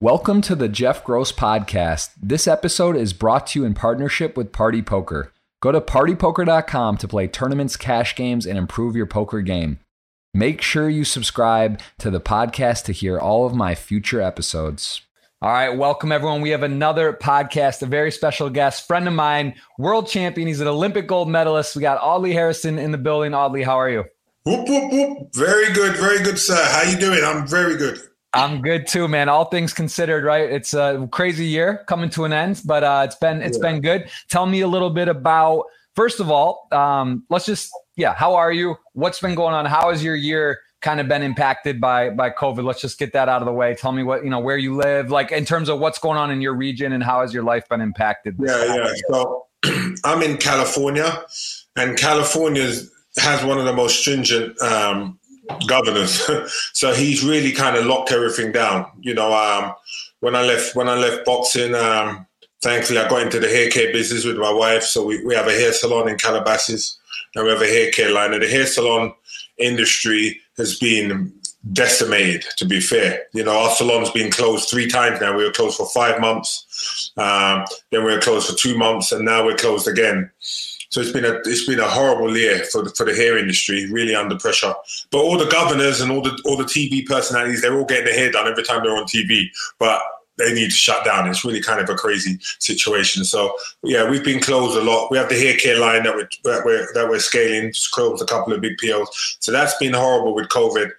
Welcome to the Jeff Gross Podcast. This episode is brought to you in partnership with Party Poker. Go to partypoker.com to play tournaments, cash games, and improve your poker game. Make sure you subscribe to the podcast to hear all of my future episodes. All right, welcome everyone. We have another podcast, a very special guest, friend of mine, world champion. He's an Olympic gold medalist. We got Audley Harrison in the building. Audley, how are you? Whoop, whoop, whoop. Very good, sir. How you doing? I'm very good. I'm good too, man. All things considered, right? It's a crazy year coming to an end, but it's been good. Tell me a little bit about, first of all, how are you? What's been going on? How has your year kind of been impacted by COVID? Let's just get that out of the way. Tell me what, where you live, like in terms of what's going on in your region and how has your life been impacted? Yeah. So I'm in California, and California has one of the most stringent governors. So he's really kind of locked everything down. When I left boxing, thankfully I got into the haircare business with my wife. So we have a hair salon in Calabasas, and we have a haircare line. And the hair salon industry has been decimated, to be fair. Our salon's been closed 3 times now. We were closed for 5 months. Then we were closed for 2 months, and now we're closed again. So it's been a horrible year for the hair industry, really under pressure. But all the governors and all the TV personalities, they're all getting their hair done every time they're on TV, but they need to shut down. It's really kind of a crazy situation. So yeah, we've been closed a lot. We have the hair care line that we're scaling, just closed a couple of big POs. So that's been horrible with COVID.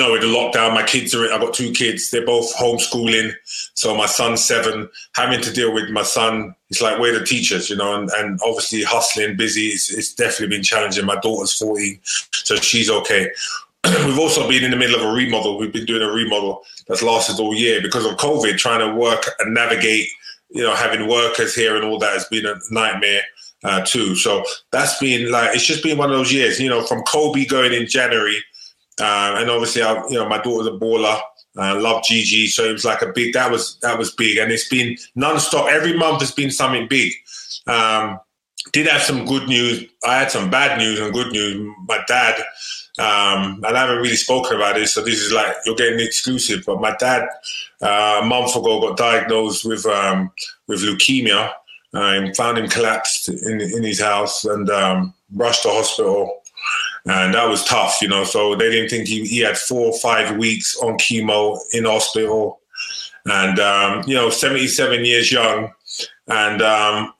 With the lockdown, I've got 2 kids. They're both homeschooling. So my son's 7, having to deal with my son. It's like we're the teachers, and obviously hustling, busy. It's definitely been challenging. My daughter's 14, so she's okay. We've also been in the middle of a remodel. We've been doing a remodel that's lasted all year because of COVID, trying to work and navigate, having workers here and all that has been a nightmare. Too. So that's been it's just been one of those years, from Kobe going in January. And obviously, my daughter's a baller. I love Gigi, so it was like a big. That was big, and it's been nonstop. Every month has been something big. Did have some good news. I had some bad news and good news. My dad, and I haven't really spoken about this, so this is like you're getting exclusive. But my dad, a month ago, got diagnosed with leukemia. I found him collapsed in his house and rushed to hospital. And that was tough, so they didn't think he had 4 or 5 weeks on chemo in hospital. And, 77 years young and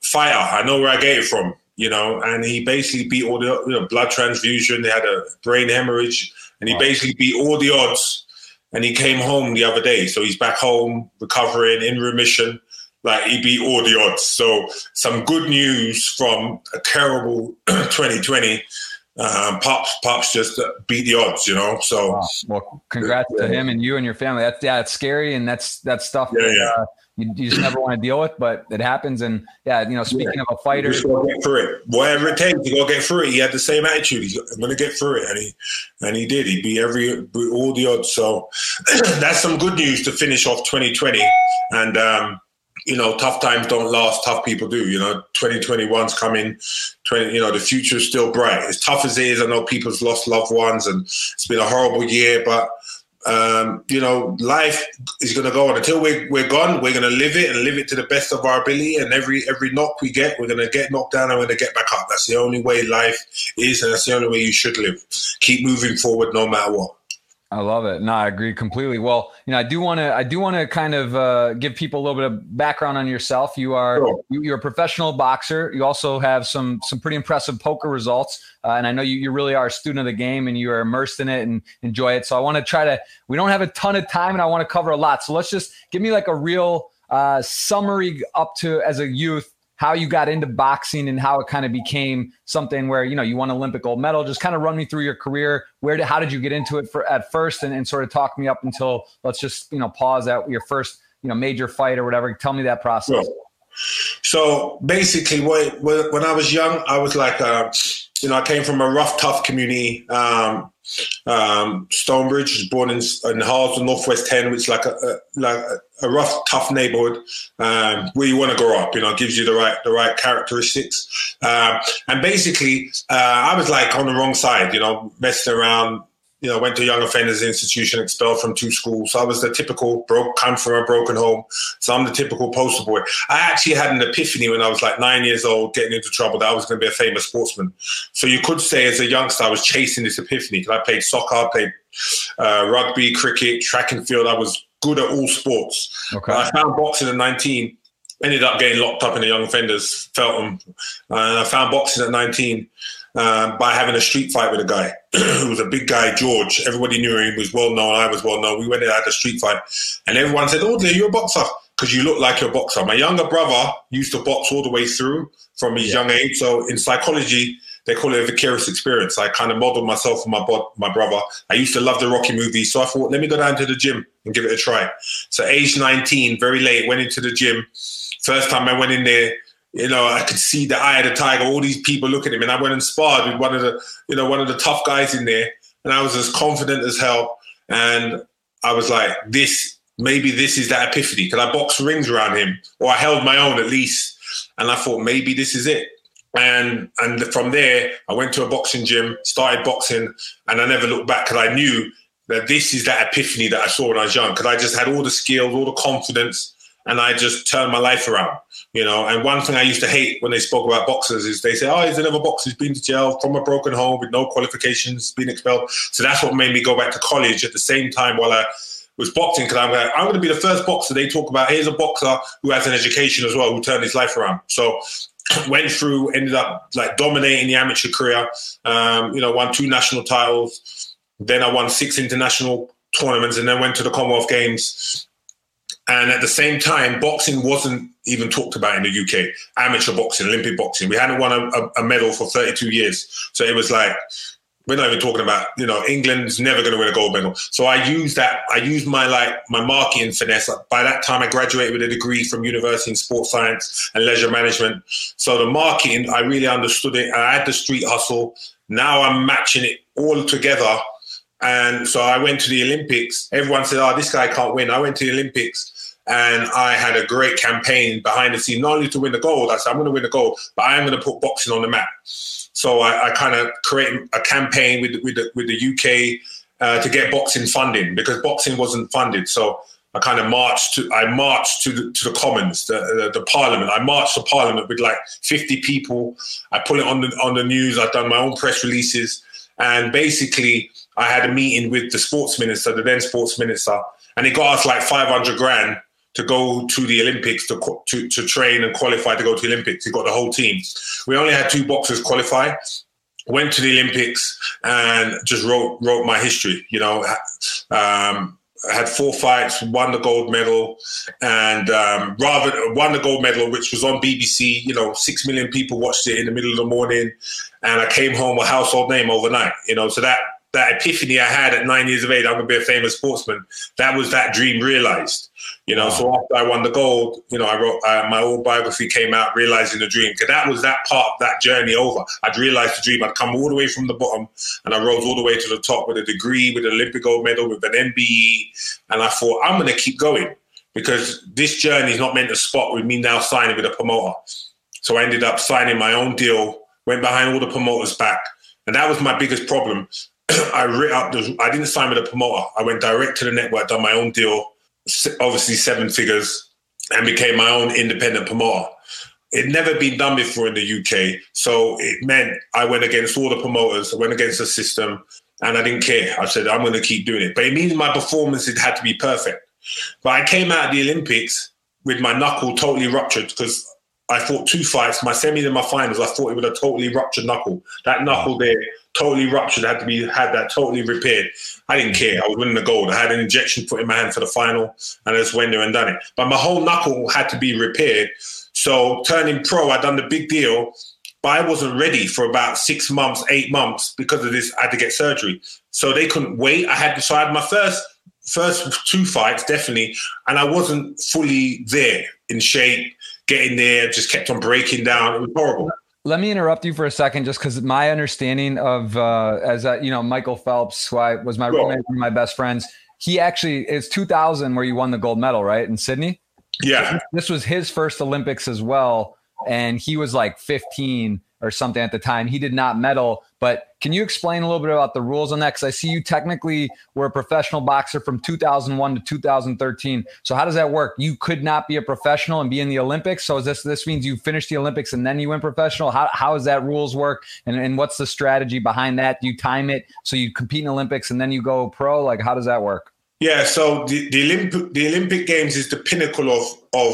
fighter. I know where I get it from, and he basically beat all the blood transfusion. They had a brain hemorrhage and he basically beat all the odds. And he came home the other day. So he's back home, recovering, in remission. Like he beat all the odds. So some good news from a terrible 2020. Pops just beat the odds, So, wow. Well, congrats to him and you and your family. That's scary, and that's stuff that you just never want to deal with, but it happens. And speaking of a fighter, just go get through it. Whatever it takes, you go get through it. He had the same attitude. I'm going to get through it, and he did. He beat all the odds. So that's some good news to finish off 2020. And tough times don't last, tough people do, 2021's coming, the future's still bright. As tough as it is, I know people's lost loved ones and it's been a horrible year, but, life is going to go on. Until we're gone, we're going to live it and live it to the best of our ability. And every knock we get, we're going to get knocked down and we're going to get back up. That's the only way life is, and that's the only way you should live. Keep moving forward no matter what. I love it. No, I agree completely. Well, I do want to kind of give people a little bit of background on yourself. You are you're a professional boxer. You also have some pretty impressive poker results, and I know you really are a student of the game and you are immersed in it and enjoy it. So I want to we don't have a ton of time and I want to cover a lot. So let's just give me like a real summary up to as a youth, how you got into boxing and how it kind of became something where, you won Olympic gold medal. Just kind of run me through your career. How did you get into it at first and sort of talk me up until let's just, pause at your first, major fight or whatever. Tell me that process. Sure. So basically when I was young, I was like, I came from a rough, tough community. Stonebridge was born in Harlesden, Northwest 10, which is like a rough, tough neighborhood where you want to grow up. Gives you the right characteristics. And basically, I was like on the wrong side, messing around, you know, went to Young Offenders Institution, expelled from two schools. So I was the typical broke, come from a broken home. So I'm the typical poster boy. I actually had an epiphany when I was like 9 years old, getting into trouble, that I was going to be a famous sportsman. So you could say as a youngster, I was chasing this epiphany. I played soccer, I played rugby, cricket, track and field. I was good at all sports. Okay. I found boxing at 19, ended up getting locked up in the Young Offenders, Feltham. And I found boxing at 19. By having a street fight with a guy who was a big guy, George. Everybody knew him. He was well-known. I was well-known. We went and had a street fight. And everyone said, Audley, you're a boxer because you look like you're a boxer. My younger brother used to box all the way through from his young age. So in psychology, they call it a vicarious experience. I kind of modeled myself on my brother. I used to love the Rocky movies. So I thought, let me go down to the gym and give it a try. So age 19, very late, went into the gym. First time I went in there, you know, I could see the eye of the tiger, all these people looking at me. And I went and sparred with one of the tough guys in there. And I was as confident as hell. And I was like, maybe this is that epiphany. Because I boxed rings around him, or I held my own at least. And I thought, maybe this is it. And from there, I went to a boxing gym, started boxing, and I never looked back because I knew that this is that epiphany that I saw when I was young. Because I just had all the skills, all the confidence, and I just turned my life around. You know, and one thing I used to hate when they spoke about boxers is they say, oh, he's another boxer, he's been to jail, from a broken home with no qualifications, been expelled. So that's what made me go back to college at the same time while I was boxing, because I'm like, I'm going to be the first boxer they talk about. Here's a boxer who has an education as well, who turned his life around. So went through, ended up like dominating the amateur career, won 2 national titles. Then I won 6 international tournaments and then went to the Commonwealth Games. And at the same time, boxing wasn't even talked about in the UK. Amateur boxing, Olympic boxing. We hadn't won a medal for 32 years. So it was like, we're not even talking about, you know, England's never going to win a gold medal. So I used my marketing finesse. By that time, I graduated with a degree from university in sports science and leisure management. So the marketing, I really understood it. I had the street hustle. Now I'm matching it all together. And so I went to the Olympics. Everyone said, oh, this guy can't win. I went to the Olympics. And I had a great campaign behind the scenes, not only to win the gold. I said, I'm going to win the gold, but I'm going to put boxing on the map. So I kind of created a campaign with the UK to get boxing funding, because boxing wasn't funded. So I kind of marched to the Commons, the Parliament. I marched to Parliament with like 50 people. I put it on the news. I've done my own press releases. And basically, I had a meeting with the sports minister, the then sports minister, and he got us like 500 grand. To go to the Olympics, to train and qualify to go to the Olympics. He got the whole team. We only had 2 boxers qualify. Went to the Olympics and just wrote my history. You know, had 4 fights, won the gold medal, and won the gold medal, which was on BBC. You know, 6 million people watched it in the middle of the morning, and I came home a household name overnight. You know, so that epiphany I had at 9 years of age, I'm going to be a famous sportsman. That was that dream realized, you know. Wow. So after I won the gold, you know, I wrote my autobiography came out, Realizing the Dream. Because that was that part of that journey over. I'd realized the dream. I'd come all the way from the bottom and I rose all the way to the top with a degree, with an Olympic gold medal, with an MBE. And I thought, I'm going to keep going because this journey is not meant to stop with me now signing with a promoter. So I ended up signing my own deal, went behind all the promoters' back. And that was my biggest problem. I didn't sign with a promoter. I went direct to the network, done my own deal, obviously 7 figures, and became my own independent promoter. It had never been done before in the UK. So it meant I went against all the promoters. I went against the system, and I didn't care. I said, I'm going to keep doing it. But it means my performances had to be perfect. But I came out of the Olympics with my knuckle totally ruptured because I fought 2 fights, my semis and my finals. I fought it with a totally ruptured knuckle. That knuckle there, totally ruptured, had that totally repaired. I didn't care. I was winning the gold. I had an injection put in my hand for the final, and I just went there and done it. But my whole knuckle had to be repaired. So turning pro, I done the big deal, but I wasn't ready for about 6 months, 8 months because of this. I had to get surgery, so they couldn't wait. I had my first 2 fights definitely, and I wasn't fully there in shape. Getting there, just kept on breaking down. It was horrible. Let me interrupt you for a second, just because my understanding of, Michael Phelps, who was my roommate, one of my best friends, he actually, it's 2000 where you won the gold medal, right? In Sydney? Yeah. So this was his first Olympics as well. And he was like 15 or something at the time. He did not medal. But can you explain a little bit about the rules on that? Because I see you technically were a professional boxer from 2001 to 2013. So how does that work? You could not be a professional and be in the Olympics. So is this means you finished the Olympics and then you went professional? How does that rules work? And what's the strategy behind that? Do you time it so you compete in Olympics and then you go pro? Like, how does that work? Yeah, so the Olympic Games is the pinnacle of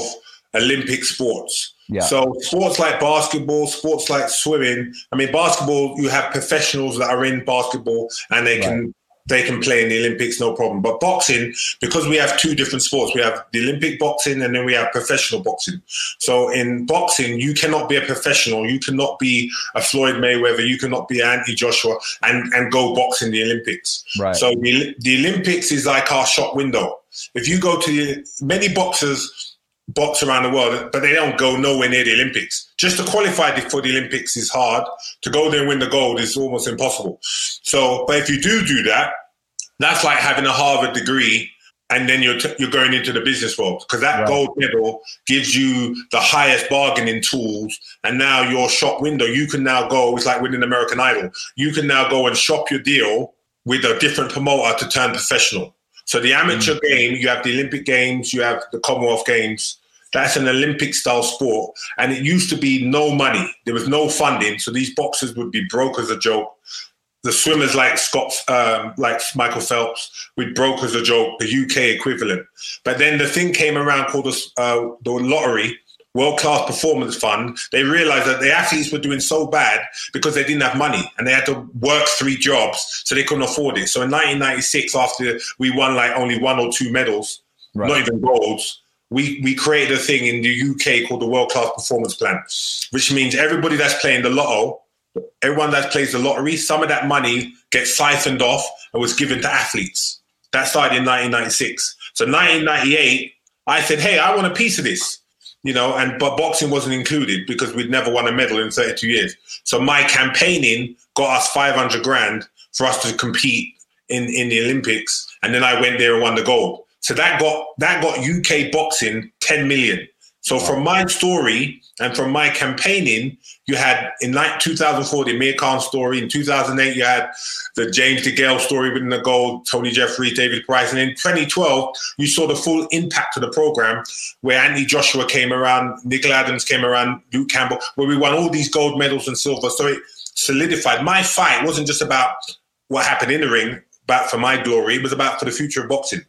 Olympic sports. Yeah. So sports like basketball, sports like swimming. I mean, basketball, you have professionals that are in basketball and they can play in the Olympics, no problem. But boxing, because we have two different sports, we have the Olympic boxing and then we have professional boxing. So in boxing, you cannot be a professional. You cannot be a Floyd Mayweather. You cannot be Anthony Joshua and go box in the Olympics. Right. So the Olympics is like our shop window. If you go to many boxers box around the world, but they don't go nowhere near the Olympics. Just to qualify for the Olympics is hard. To go there and win the gold is almost impossible. So, but if you do that, that's like having a Harvard degree and then you're going into the business world, because that gold medal gives you the highest bargaining tools, and now your shop window, you can now go, it's like winning American Idol. You can now go and shop your deal with a different promoter to turn professional. So the amateur game, you have the Olympic Games, you have the Commonwealth Games. That's an Olympic-style sport. And it used to be no money. There was no funding. So these boxers would be broke as a joke. The swimmers like Michael Phelps would broke as a joke, the UK equivalent. But then the thing came around called the lottery, World Class Performance Fund. They realized that the athletes were doing so bad because they didn't have money and they had to work three jobs, so they couldn't afford it. So in 1996, after we won like only one or two medals, not even golds, we created a thing in the UK called the World Class Performance Plan, which means everybody that's playing the lotto, everyone that plays the lottery, some of that money gets siphoned off and was given to athletes. That started in 1996. So 1998, I said, hey, I want a piece of this. You know, but boxing wasn't included because we'd never won a medal in 32 years. So my campaigning got us 500 grand for us to compete in the Olympics. And then I went there and won the gold. So that got UK boxing 10 million. So from my story and from my campaigning, you had in like 2004, the Amir Khan story. In 2008, you had the James De Gale story winning the gold, Tony Jeffrey, David Price. And in 2012, you saw the full impact of the program where Anthony Joshua came around, Nickel Adams came around, Luke Campbell, where we won all these gold medals and silver. So it solidified. My fight wasn't just about what happened in the ring, but for my glory, it was about for the future of boxing.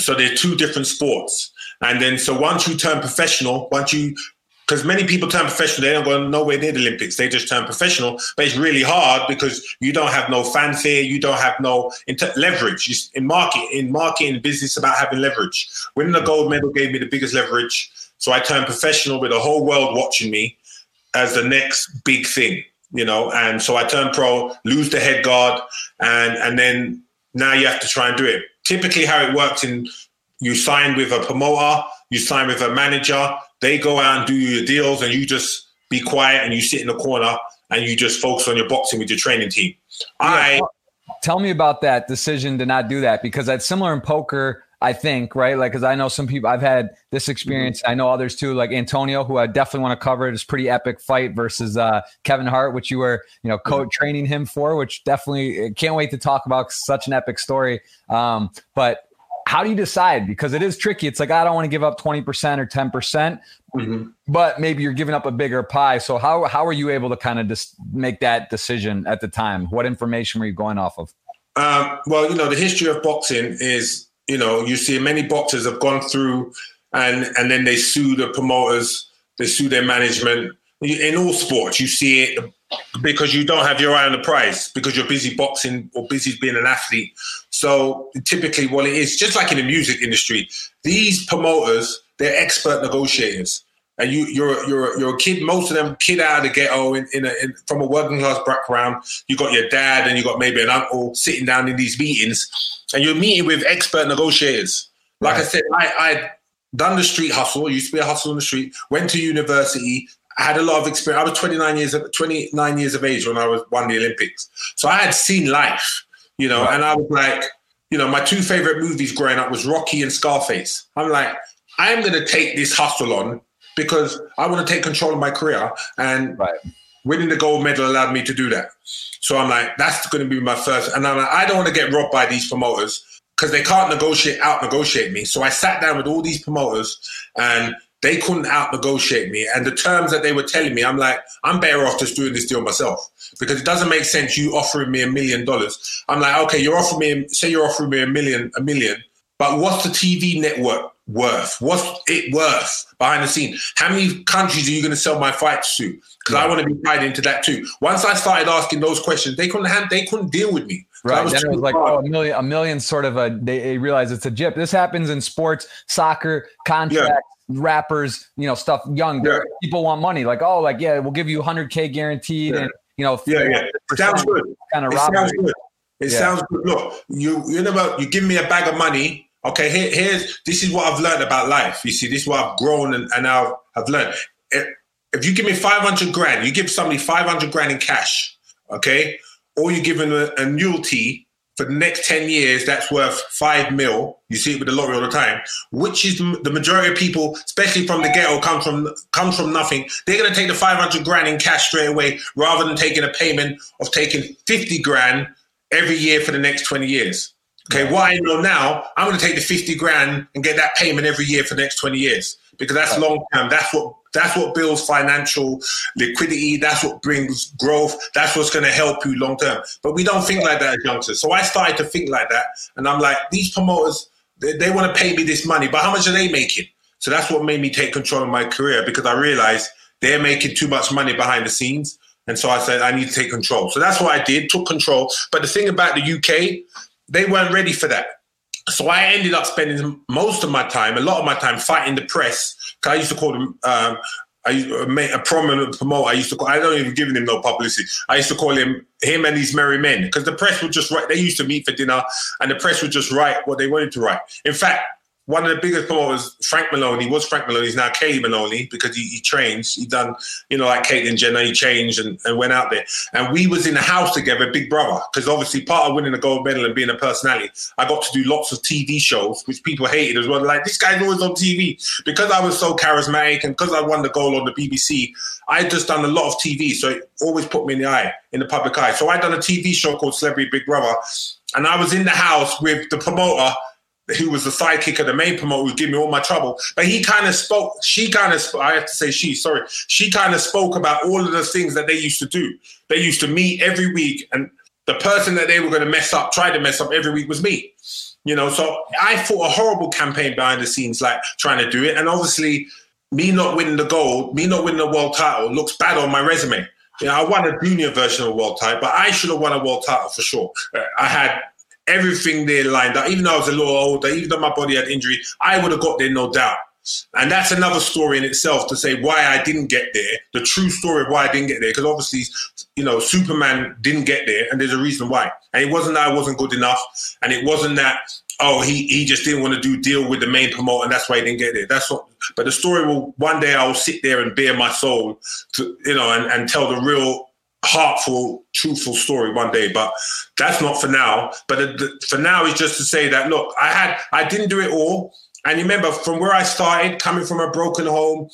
So they're two different sports. And then, so once you turn professional, because many people turn professional, they don't go nowhere near the Olympics. They just turn professional, but it's really hard because you don't have no fanfare, you don't have no leverage. It's in marketing, business about having leverage. Winning the gold medal gave me the biggest leverage, so I turned professional with the whole world watching me as the next big thing, you know. And so I turned pro, lose the head guard, and then now you have to try and do it. Typically, how it worked in you sign with a promoter, you sign with a manager. They go out and do your deals and you just be quiet and you sit in the corner and you just focus on your boxing with your training team. Tell me about that decision to not do that, because that's similar in poker, I think, right? Like, because I know some people, I've had this experience. I know others too, like Antonio, who I definitely want to cover. It's a pretty epic fight versus Kevin Hart, which you were, co-training him for, which definitely can't wait to talk about. Such an epic story. But how do you decide? Because it is tricky. It's like, I don't want to give up 20% or 10%, but maybe you're giving up a bigger pie. So how are you able to kind of just make that decision at the time? What information were you going off of? Well, the history of boxing is, you see many boxers have gone through and then they sue the promoters, they sue their management. In all sports, you see it because you don't have your eye on the prize, because you're busy boxing or busy being an athlete. So typically what it is, just like in the music industry, these promoters, they're expert negotiators. And you're a kid, most of them kid out of the ghetto from a working class background. You got your dad and you got maybe an uncle sitting down in these meetings and you're meeting with expert negotiators. Like I said, I'd done the street hustle, used to be a hustle on the street, went to university, I had a lot of experience. I was 29 years of age when I won the Olympics. So I had seen life, and I was like, my two favorite movies growing up was Rocky and Scarface. I'm like, I'm going to take this hustle on because I want to take control of my career. And winning the gold medal allowed me to do that. So I'm like, that's going to be my first. And I'm like, I don't want to get robbed by these promoters because they can't out-negotiate me. So I sat down with all these promoters and they couldn't out-negotiate me. And the terms that they were telling me, I'm like, I'm better off just doing this deal myself because it doesn't make sense you offering me $1 million. I'm like, okay, you're offering me, say you're offering me a million, but what's the TV network worth? What's it worth behind the scenes? How many countries are you going to sell my fights to? Because I want to be tied into that too. Once I started asking those questions, they couldn't deal with me. Right, then it was like, oh, a million sort of they realize it's a gyp. This happens in sports, soccer, contracts, rappers, stuff young. Yeah. People want money. Like, oh, like, yeah, we'll give you 100K guaranteed. Yeah. And, It sounds good. Kind of robbery. Sounds good. It sounds good. Look, you give me a bag of money. Okay, this is what I've learned about life. You see, this is what I've grown and I've learned. If you give me 500 grand, you give somebody 500 grand in cash, okay? Or you give them an annuity for the next 10 years that's worth 5 mil. You see it with the lottery all the time, which is the majority of people, especially from the ghetto, comes from nothing. They're going to take the 500 grand in cash straight away rather than taking a payment of taking 50 grand every year for the next 20 years. Okay, what I know now, I'm going to take the 50 grand and get that payment every year for the next 20 years because that's long term. That's what builds financial liquidity. That's what brings growth. That's what's going to help you long term. But we don't think like that as youngsters. So I started to think like that. And I'm like, these promoters, they want to pay me this money, but how much are they making? So that's what made me take control of my career because I realized they're making too much money behind the scenes. And so I said, I need to take control. So that's what I did, took control. But the thing about the UK, they weren't ready for that. So I ended up spending a lot of my time fighting the press. I used to call them a prominent promoter. I don't even give him no publicity. I used to call him and his merry men because the press would just write. They used to meet for dinner and the press would just write what they wanted to write. In fact, one of the biggest promoters, Frank Maloney, he's now Katie Maloney because he changed. He done, like Caitlyn Jenner, he changed and went out there. And we was in the house together, Big Brother, because obviously part of winning a gold medal and being a personality, I got to do lots of TV shows, which people hated as well. Like, this guy's always on TV. Because I was so charismatic and because I won the gold on the BBC, I had just done a lot of TV. So it always put me in the public eye. So I done a TV show called Celebrity Big Brother. And I was in the house with the promoter, who was the sidekick of the main promoter who gave me all my trouble. But he kind of spoke, she kind of spoke about all of the things that they used to do. They used to meet every week and the person that they were going to try to mess up every week was me. So I fought a horrible campaign behind the scenes, like trying to do it. And obviously me not winning the world title looks bad on my resume. I won a junior version of a world title, but I should have won a world title for sure. I had everything there lined up. Even though I was a little older, even though my body had injury, I would have got there, no doubt. And that's another story in itself to say why I didn't get there, the true story of why I didn't get there, because obviously, Superman didn't get there, and there's a reason why. And it wasn't that I wasn't good enough, and it wasn't that, he just didn't want to deal with the main promoter, and that's why he didn't get there. But the story will, one day I will sit there and bare my soul, and tell the real heartful, truthful story one day, but that's not for now. But for now is just to say that, look, I didn't do it all. And remember, from where I started, coming from a broken home,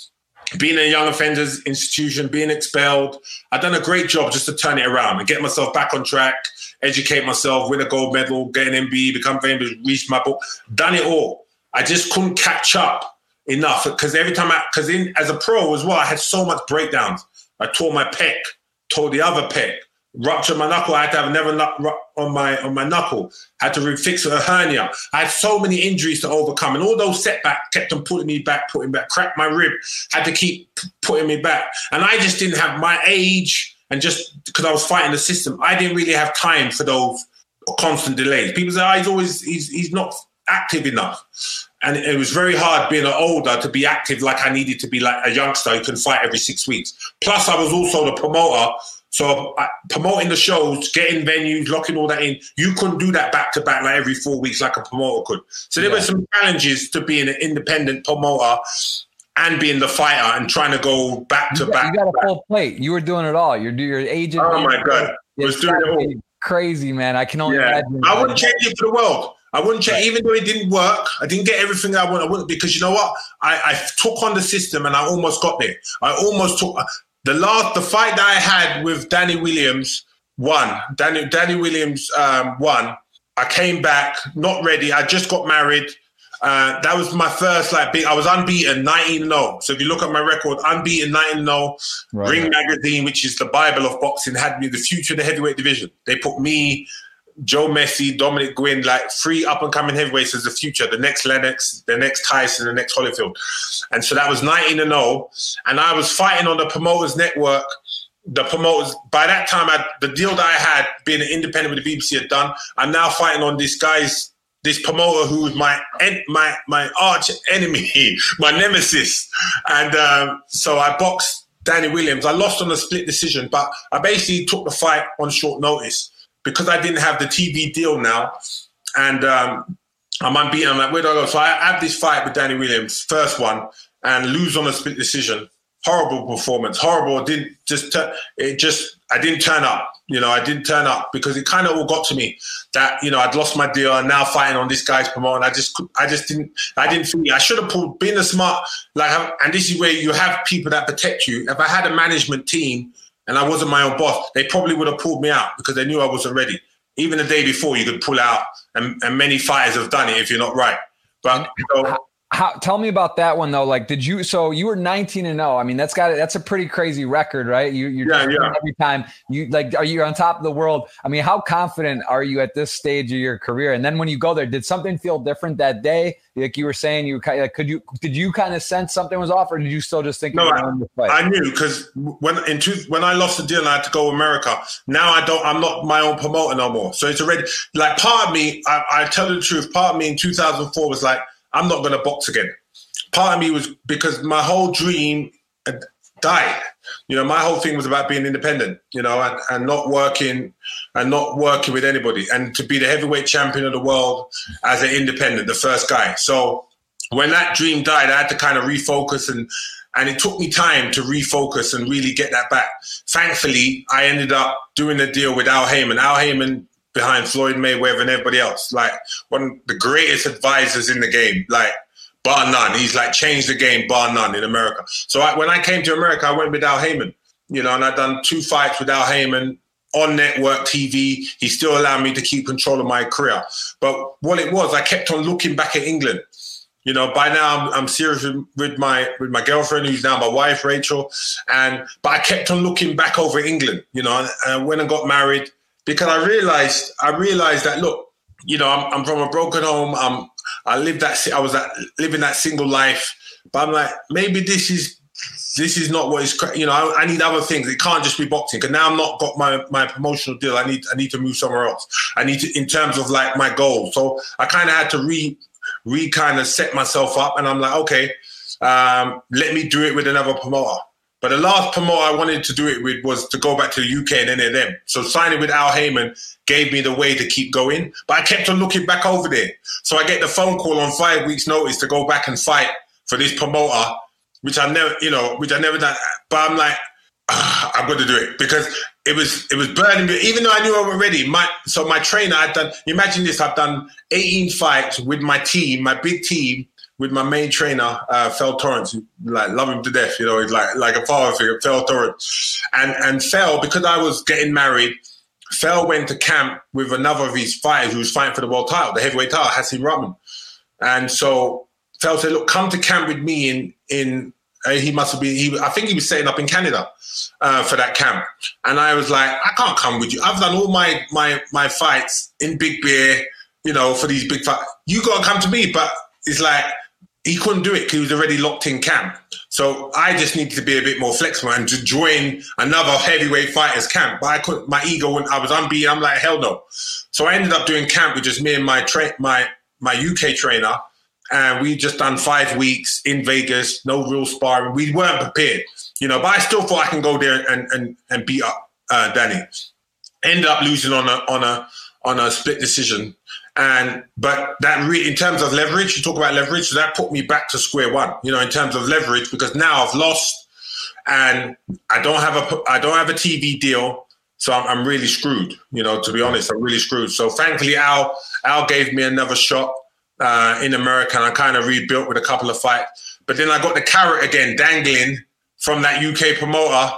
being in a young offenders institution, being expelled, I've done a great job just to turn it around and get myself back on track, educate myself, win a gold medal, get an MBE, become famous, reach my book, done it all. I just couldn't catch up enough because every time as a pro as well, I had so much breakdowns. I tore my pec, tore the other pec, ruptured my knuckle. I had to have another on my knuckle. I had to fix a hernia. I had so many injuries to overcome. And all those setbacks kept on putting me back, cracked my rib, had to keep putting me back. And I just didn't have my age. And just because I was fighting the system, I didn't really have time for those constant delays. People say, he's not active enough. And it was very hard being older to be active like I needed to be, like a youngster who can fight every 6 weeks. Plus, I was also the promoter. So promoting the shows, getting venues, locking all that in, you couldn't do that back-to-back like every 4 weeks like a promoter could. So there were some challenges to being an independent promoter and being the fighter and trying to go back-to-back. You got a full plate. You were doing it all. You're your agent. Oh, my God. I was doing it all. Crazy, man. I can only imagine. I wouldn't change it for the world. I wouldn't check, even though it didn't work. I didn't get everything I wanted, because you know what? I took on the system and I almost got there. I almost took, The fight that I had with Danny Williams won. Danny Williams won. I came back, not ready. I just got married. That was my first, I was unbeaten, 19-0. So if you look at my record, unbeaten, 19-0. Right. Ring Magazine, which is the Bible of boxing, had me the future of the heavyweight division. They put me, Joe Messi, Dominic Gwynn, like three up-and-coming heavyweights as the future, the next Lennox, the next Tyson, the next Holyfield. And so that was 19-0. And I was fighting on the promoters network. The promoters, by that time, the deal that I had, being an independent with the BBC, had done. I'm now fighting on this guy's, this promoter who was my arch enemy, my nemesis. And so I boxed Danny Williams. I lost on a split decision, but I basically took the fight on short notice because I didn't have the TV deal now. And I'm unbeaten. I'm like, where do I go? So I have this fight with Danny Williams, first one, and lose on a split decision. Horrible performance, horrible. I didn't turn up. You know, I didn't turn up because it kind of all got to me that, you know, I'd lost my deal and now fighting on this guy's promoter. And I didn't feel, I should have pulled, been a smart, and this is where you have people that protect you. If I had a management team and I wasn't my own boss, they probably would have pulled me out because they knew I wasn't ready. Even the day before you could pull out, and many fighters have done it if you're not right. But tell me about that one though. Like, so you were 19-0. I mean, that's a pretty crazy record, right? You every time are you on top of the world? I mean, how confident are you at this stage of your career? And then when you go there, did something feel different that day? Like you were saying, did you kind of sense something was off, or did you still just think? No, I knew because when I lost the deal and I had to go to America, now I'm not my own promoter no more. So it's already like part of me, I tell you the truth, part of me in 2004 was like, I'm not going to box again. Part of me was because my whole dream died. You know, my whole thing was about being independent, you know, and not working with anybody, and to be the heavyweight champion of the world as an independent, the first guy. So when that dream died, I had to kind of refocus, and it took me time to refocus and really get that back. Thankfully, I ended up doing a deal with Al Haymon. Al Haymon, behind Floyd Mayweather and everybody else, like one of the greatest advisors in the game, like bar none. He's like changed the game bar none in America. So when I came to America, I went with Al Haymon, you know, and I'd done two fights with Al Haymon on network TV. He still allowed me to keep control of my career. But what it was, I kept on looking back at England. You know, by now I'm serious with my girlfriend, who's now my wife, Rachel. But I kept on looking back over England, you know, and when I got married, because I realized that, look, you know, I'm from a broken home. I was living that single life, but I'm like, maybe this is not what is, you know, I need other things. It can't just be boxing. Because now I'm not got my promotional deal. I need to move somewhere else. I need to, in terms of like my goals. So I kind of had to kind of set myself up, and I'm like, okay, let me do it with another promoter. But the last promoter I wanted to do it with was to go back to the UK and any of them. So signing with Al Haymon gave me the way to keep going. But I kept on looking back over there. So I get the phone call on 5 weeks' notice to go back and fight for this promoter, which I never done. But I'm like, I've got to do it because it was burning me. Even though I knew I was ready. My trainer, I've done. Imagine this: I've done 18 fights with my team, my big team, with my main trainer, Phil Torrance, who, like, love him to death, you know, he's like a father figure, Phil Torrance. And Phil, because I was getting married, Phil went to camp with another of his fighters who was fighting for the world title, the heavyweight title, Hassim Rahman. And so Phil said, look, come to camp with me I think he was setting up in Canada for that camp. And I was like, I can't come with you. I've done all my fights in Big Bear, you know, for these big fights. You got to come to me. But it's like, he couldn't do it because he was already locked in camp. So I just needed to be a bit more flexible and to join another heavyweight fighter's camp. But I couldn't, my ego, I was unbeaten. I'm like, hell no. So I ended up doing camp with just me and my UK trainer. And we just done 5 weeks in Vegas, no real sparring. We weren't prepared, you know, but I still thought I can go there and beat up Danny. Ended up losing on a split decision. But that in terms of leverage, you talk about leverage, so that put me back to square one, you know, in terms of leverage, because now I've lost and I don't have a TV deal. So I'm really screwed, you know, to be honest, I'm really screwed. So thankfully, Al gave me another shot in America, and I kind of rebuilt with a couple of fights. But then I got the carrot again dangling from that UK promoter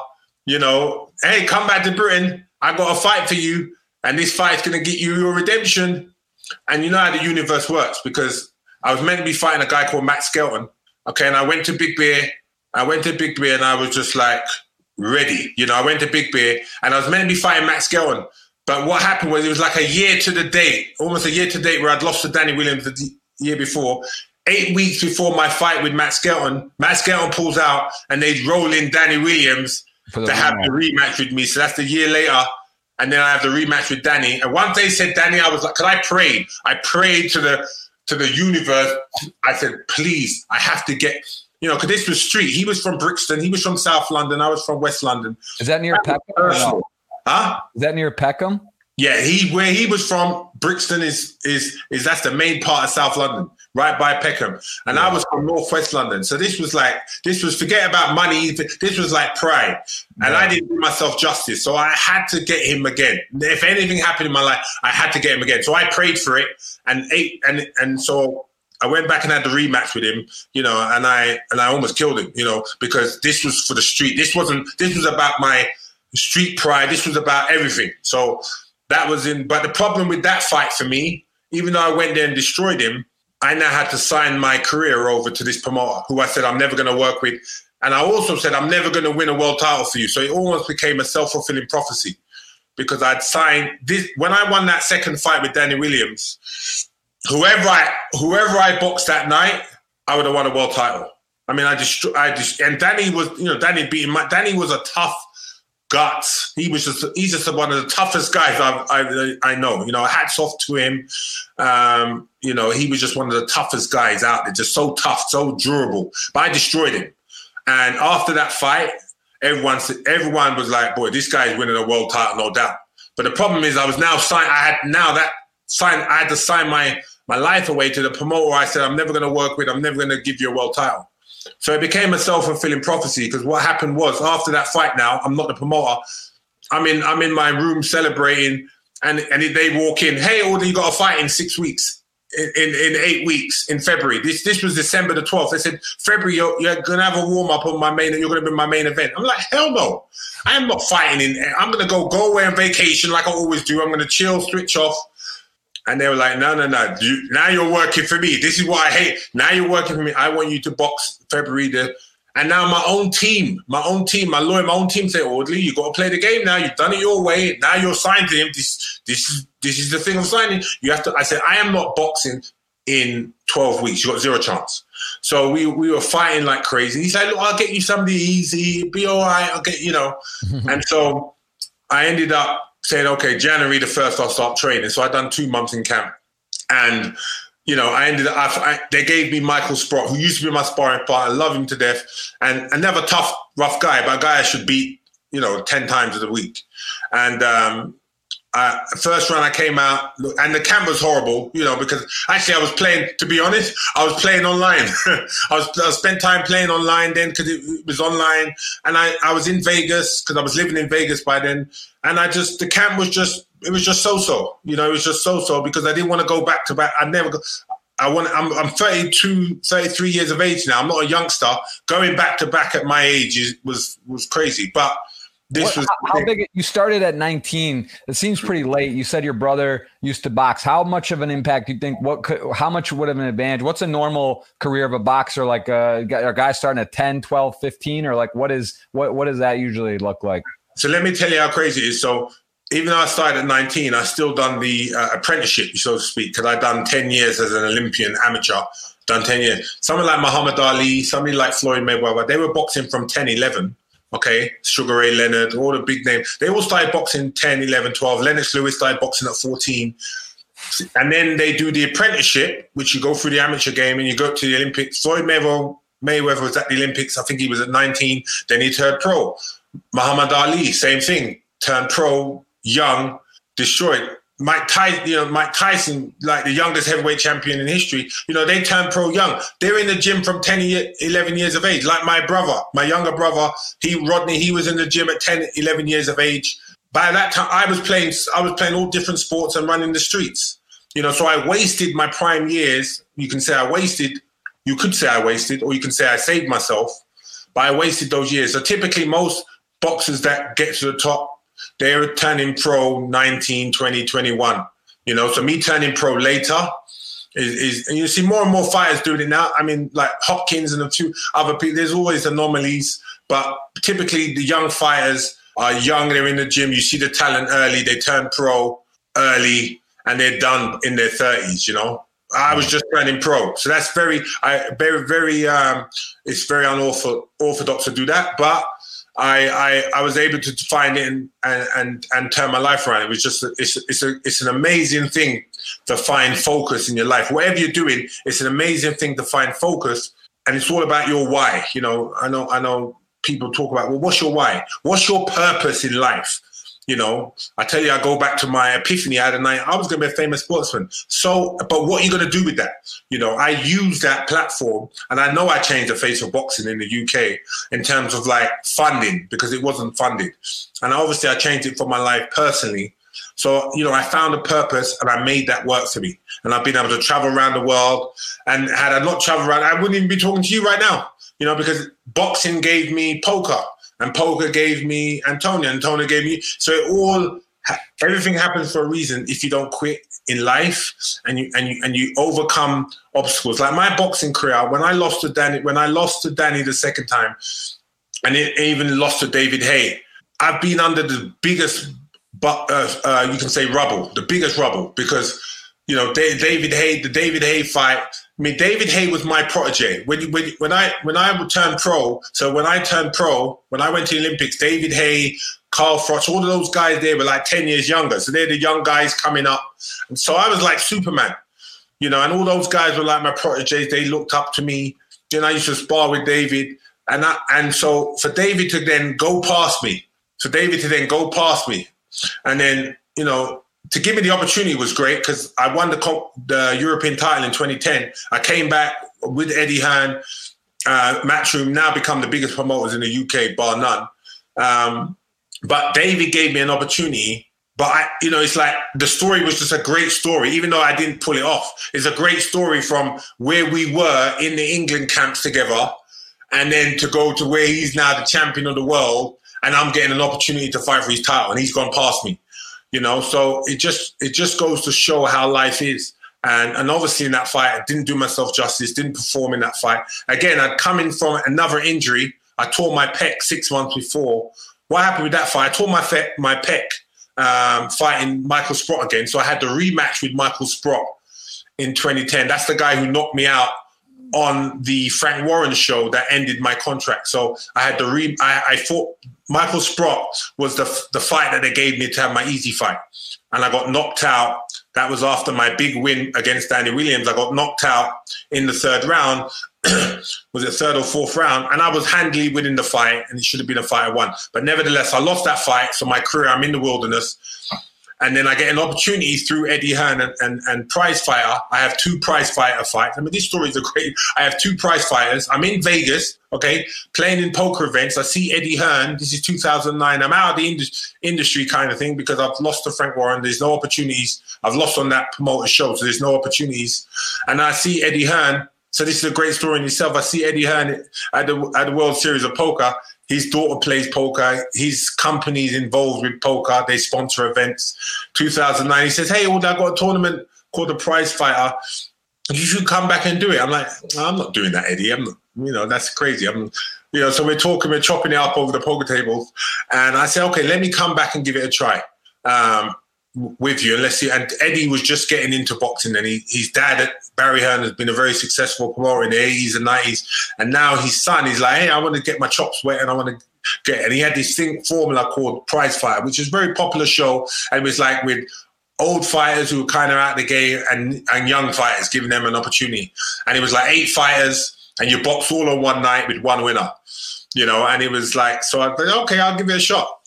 you know, hey, come back to Britain. I got a fight for you. And this fight's going to get you your redemption. And you know how the universe works, because I was meant to be fighting a guy called Matt Skelton. Okay. And I went to Big Bear. And I was just like ready. You know, I went to Big Bear and I was meant to be fighting Matt Skelton. But what happened was it was like a year to the date, almost a year to date, where I'd lost to Danny Williams the year before. 8 weeks before my fight with Matt Skelton pulls out and they roll in Danny Williams to have the rematch with me. So that's the year later. And then I have the rematch with Danny. And once they said Danny, I was like, 'cause I prayed. I prayed to the universe. I said, please, I have to get, you know, 'cause this was street. He was from Brixton. He was from South London. I was from West London. Is that near Peckham? Huh? Is that near Peckham? Yeah, where he was from, Brixton is that's the main part of South London, right by Peckham. And yeah. I was from northwest London. So this was forget about money. This was like pride. And yeah. I didn't do myself justice. So I had to get him again. If anything happened in my life, I had to get him again. So I prayed for it and so I went back and had the rematch with him, you know, and I almost killed him, you know, because this was for the street. This was about my street pride. This was about everything. So that was in, but the problem with that fight for me, even though I went there and destroyed him, I now had to sign my career over to this promoter who I said I'm never going to work with. And I also said I'm never going to win a world title for you. So it almost became a self-fulfilling prophecy because I'd signed this. When I won that second fight with Danny Williams, whoever I boxed that night, I would have won a world title. I mean, and Danny was, you know, Danny was a tough guts. He's just one of the toughest guys I know. You know, hats off to him. You know, he was just one of the toughest guys out there, just so tough, so durable. But I destroyed him. And after that fight, everyone was like, boy, this guy's winning a world title, no doubt. But the problem is I had to sign my life away to the promoter I said I'm never going to work with, I'm never going to give you a world title. So it became a self-fulfilling prophecy because what happened was after that fight now, I'm not the promoter. I'm in my room celebrating and they walk in, hey, Audley, you got a fight in 6 weeks, in 8 weeks, in February. This was December the 12th. They said, February, you're going to have a warm-up on my main, you're going to be my main event. I'm like, hell no. I am not fighting. I'm going to go away on vacation like I always do. I'm going to chill, switch off. And they were like, no. Now you're working for me. This is what I hate. Now you're working for me. I want you to box February. And now my lawyer, my own team said, Audley, you got to play the game now. You've done it your way. Now you're signed to him. This is the thing I'm signing. You have to. I said, I am not boxing in 12 weeks. You got zero chance. So we were fighting like crazy. He said, look, I'll get you somebody easy. Be all right. I'll get, you know. And so I ended up saying, okay, January the 1st, I'll start training. So I'd done 2 months in camp. And, you know, they gave me Michael Sprott, who used to be my sparring partner. I love him to death. And another tough, rough guy, but a guy I should beat, you know, 10 times of the week. And first round I came out, and the camp was horrible, you know, because actually I was playing, to be honest, I was playing online. I spent time playing online then because it was online. And I was in Vegas because I was living in Vegas by then. And the camp was just, it was just so-so, you know, it was just so-so because I didn't want to go back to back. I'm 32, 33 years of age now. I'm not a youngster. Going back to back at my age was crazy. But you started at 19. It seems pretty late. You said your brother used to box. How much of an impact do you think, how much would have an advantage? What's a normal career of a boxer? Like a guy starting at 10, 12, 15, or like, what does that usually look like? So let me tell you how crazy it is. So even though I started at 19, I still done the apprenticeship, so to speak, because I done 10 years as an Olympian amateur, done 10 years. Someone like Muhammad Ali, somebody like Floyd Mayweather, they were boxing from 10, 11, okay? Sugar Ray Leonard, all the big names. They all started boxing 10, 11, 12. Lennox Lewis started boxing at 14. And then they do the apprenticeship, which you go through the amateur game and you go up to the Olympics. Floyd Mayweather was at the Olympics. I think he was at 19. Then he turned pro. Muhammad Ali, same thing, turned pro, young, destroyed. Mike Tyson, like the youngest heavyweight champion in history, you know, they turned pro young. They're in the gym from 10, 11 years of age, like my brother, my younger brother, Rodney, he was in the gym at 10, 11 years of age. By that time, I was playing all different sports and running the streets, you know, so I wasted my prime years. You could say I wasted, or you can say I saved myself, but I wasted those years. So typically most boxers that get to the top, they're turning pro 19, 20, 21. You know, so me turning pro later is and you see more and more fighters doing it now. I mean, like Hopkins and a few other people, there's always anomalies, but typically the young fighters are young, they're in the gym, you see the talent early, they turn pro early, and they're done in their 30s, you know. I was just turning pro. So that's very unorthodox to do that, but I was able to find it and turn my life around. It was just it's an amazing thing to find focus in your life. Whatever you're doing, it's an amazing thing to find focus, and it's all about your why. You know, I know people talk about, well, what's your why? What's your purpose in life? You know, I tell you, I go back to my epiphany. I had a night, I was going to be a famous sportsman. So, but what are you going to do with that? You know, I use that platform, and I know I changed the face of boxing in the UK in terms of like funding, because it wasn't funded. And obviously I changed it for my life personally. So, you know, I found a purpose and I made that work for me. And I've been able to travel around the world, and had I not traveled around, I wouldn't even be talking to you right now, you know, because boxing gave me poker. And poker gave me Antonio. Antonio gave me. So it all, everything happens for a reason. If you don't quit in life and you overcome obstacles, like my boxing career, when I lost to Danny the second time, and it even lost to David Hay, I've been under the biggest, you can say rubble, the biggest rubble, because you know the David Hay fight. I mean, David Hay was my protege. When I turned pro, when I went to the Olympics, David Hay, Carl Froch, all of those guys there were like 10 years younger. So they're the young guys coming up. And so I was like Superman, you know, and all those guys were like my proteges. They looked up to me. Then I used to spar with David. And so for David to then go past me, and then, you know, to give me the opportunity was great, because I won the European title in 2010. I came back with Eddie Hearn, Matchroom, now become the biggest promoters in the UK, bar none. But David gave me an opportunity. But, it's like the story was just a great story, even though I didn't pull it off. It's a great story from where we were in the England camps together, and then to go to where he's now the champion of the world, and I'm getting an opportunity to fight for his title, and he's gone past me. You know, so it just goes to show how life is. And obviously in that fight, I didn't do myself justice, didn't perform in that fight. Again, I'd come in from another injury. I tore my pec 6 months before. What happened with that fight? I tore my pec fighting Michael Sprott again. So I had the rematch with Michael Sprott in 2010. That's the guy who knocked me out on the Frank Warren show that ended my contract. So I had I fought Michael Sprott, was the fight that they gave me to have my easy fight. And I got knocked out. That was after my big win against Danny Williams. I got knocked out in the third round. Was it third or fourth round? And I was handily winning the fight, and it should have been a fight I won. But nevertheless, I lost that fight. So my career, I'm in the wilderness. And then I get an opportunity through Eddie Hearn and Prizefighter. I have two Prizefighter fights. I mean, these stories are great. I have two Prizefighters. I'm in Vegas, okay, playing in poker events. I see Eddie Hearn. This is 2009. I'm out of the industry kind of thing, because I've lost to Frank Warren. There's no opportunities. I've lost on that promoter show, so there's no opportunities. And I see Eddie Hearn. So this is a great story in itself. I see Eddie Hearn at the World Series of Poker. His daughter plays poker. His company's involved with poker. They sponsor events. 2009, he says, hey, Aldo, I've got a tournament called the Prizefighter. You should come back and do it. I'm like, no, I'm not doing that, Eddie. I'm not, that's crazy. So we're chopping it up over the poker tables. And I said, okay, let me come back and give it a try with you. And let's see. And Eddie was just getting into boxing. And his dad, Barry Hearn, has been a very successful promoter in the 80s and 90s. And now his son is like, hey, I want to get my chops wet, and I want to get... And he had this thing, formula called Prizefighter, which is a very popular show. And it was like with old fighters who were kind of out the game and young fighters, giving them an opportunity. And it was like 8 fighters, and you box all on one night with one winner. You know, and it was like... So I thought, okay, I'll give it a shot.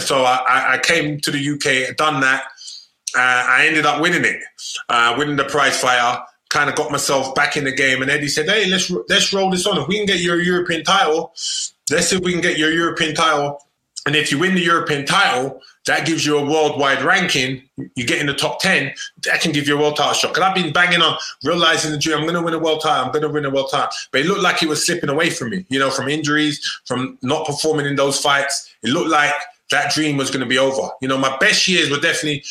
So I came to the UK, done that. I ended up winning it, winning the Prizefighter. Kind of got myself back in the game, and Eddie said, hey, let's roll this on. If we can get your European title, And if you win the European title, that gives you a worldwide ranking. You get in the top 10, that can give you a world title shot. Because I've been banging on, realizing the dream, I'm going to win a world title, I'm going to win a world title. But it looked like it was slipping away from me, you know, from injuries, from not performing in those fights. It looked like that dream was going to be over. You know, my best years were definitely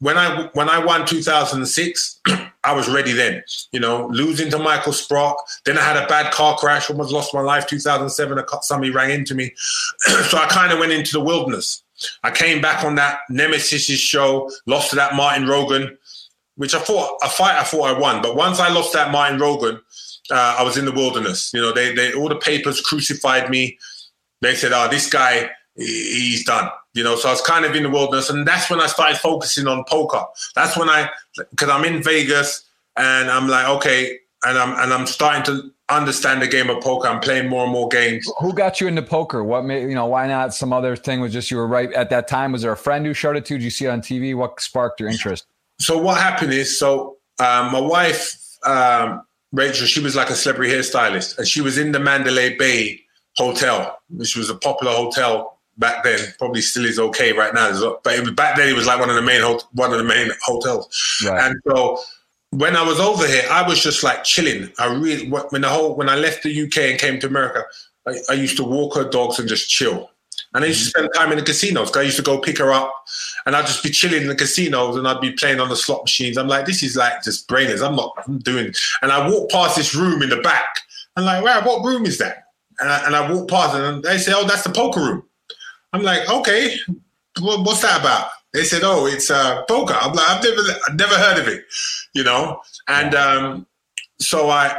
when I won 2006, I was ready then, you know, losing to Michael Sprott. Then I had a bad car crash, almost lost my life. 2007, somebody rang into me. So I kind of went into the wilderness. I came back on that Nemesis's show, lost to that Martin Rogan, which I thought, a fight I thought I won. But once I lost that Martin Rogan, I was in the wilderness. You know, they all the papers crucified me. They said, oh, this guy, he's done. You know, so I was kind of in the wilderness, and that's when I started focusing on poker. That's when because I'm in Vegas, and I'm like, okay, and I'm starting to understand the game of poker. I'm playing more and more games. Who got you into poker? What made, you know, why not some other thing? Was just you were right at that time? Was there a friend who showed it to you? Did you see it on TV? What sparked your interest? So what happened is, my wife, Rachel, she was like a celebrity hairstylist, and she was in the Mandalay Bay hotel, which was a popular hotel back then, probably still is okay right now. But back then, it was like one of the main hotels. Right. And so when I was over here, I was just like chilling. When I left the UK and came to America, I used to walk her dogs and just chill. And I used to spend time in the casinos. I used to go pick her up, and I'd just be chilling in the casinos, and I'd be playing on the slot machines. I'm like, this is like just brainless. I'm doing it. And I walked past this room in the back. I'm like, wow, what room is that? And I walked past it, and they say, oh, that's the poker room. I'm like, okay, what's that about? They said, oh, it's poker. I'm like, I've never heard of it, you know? And so I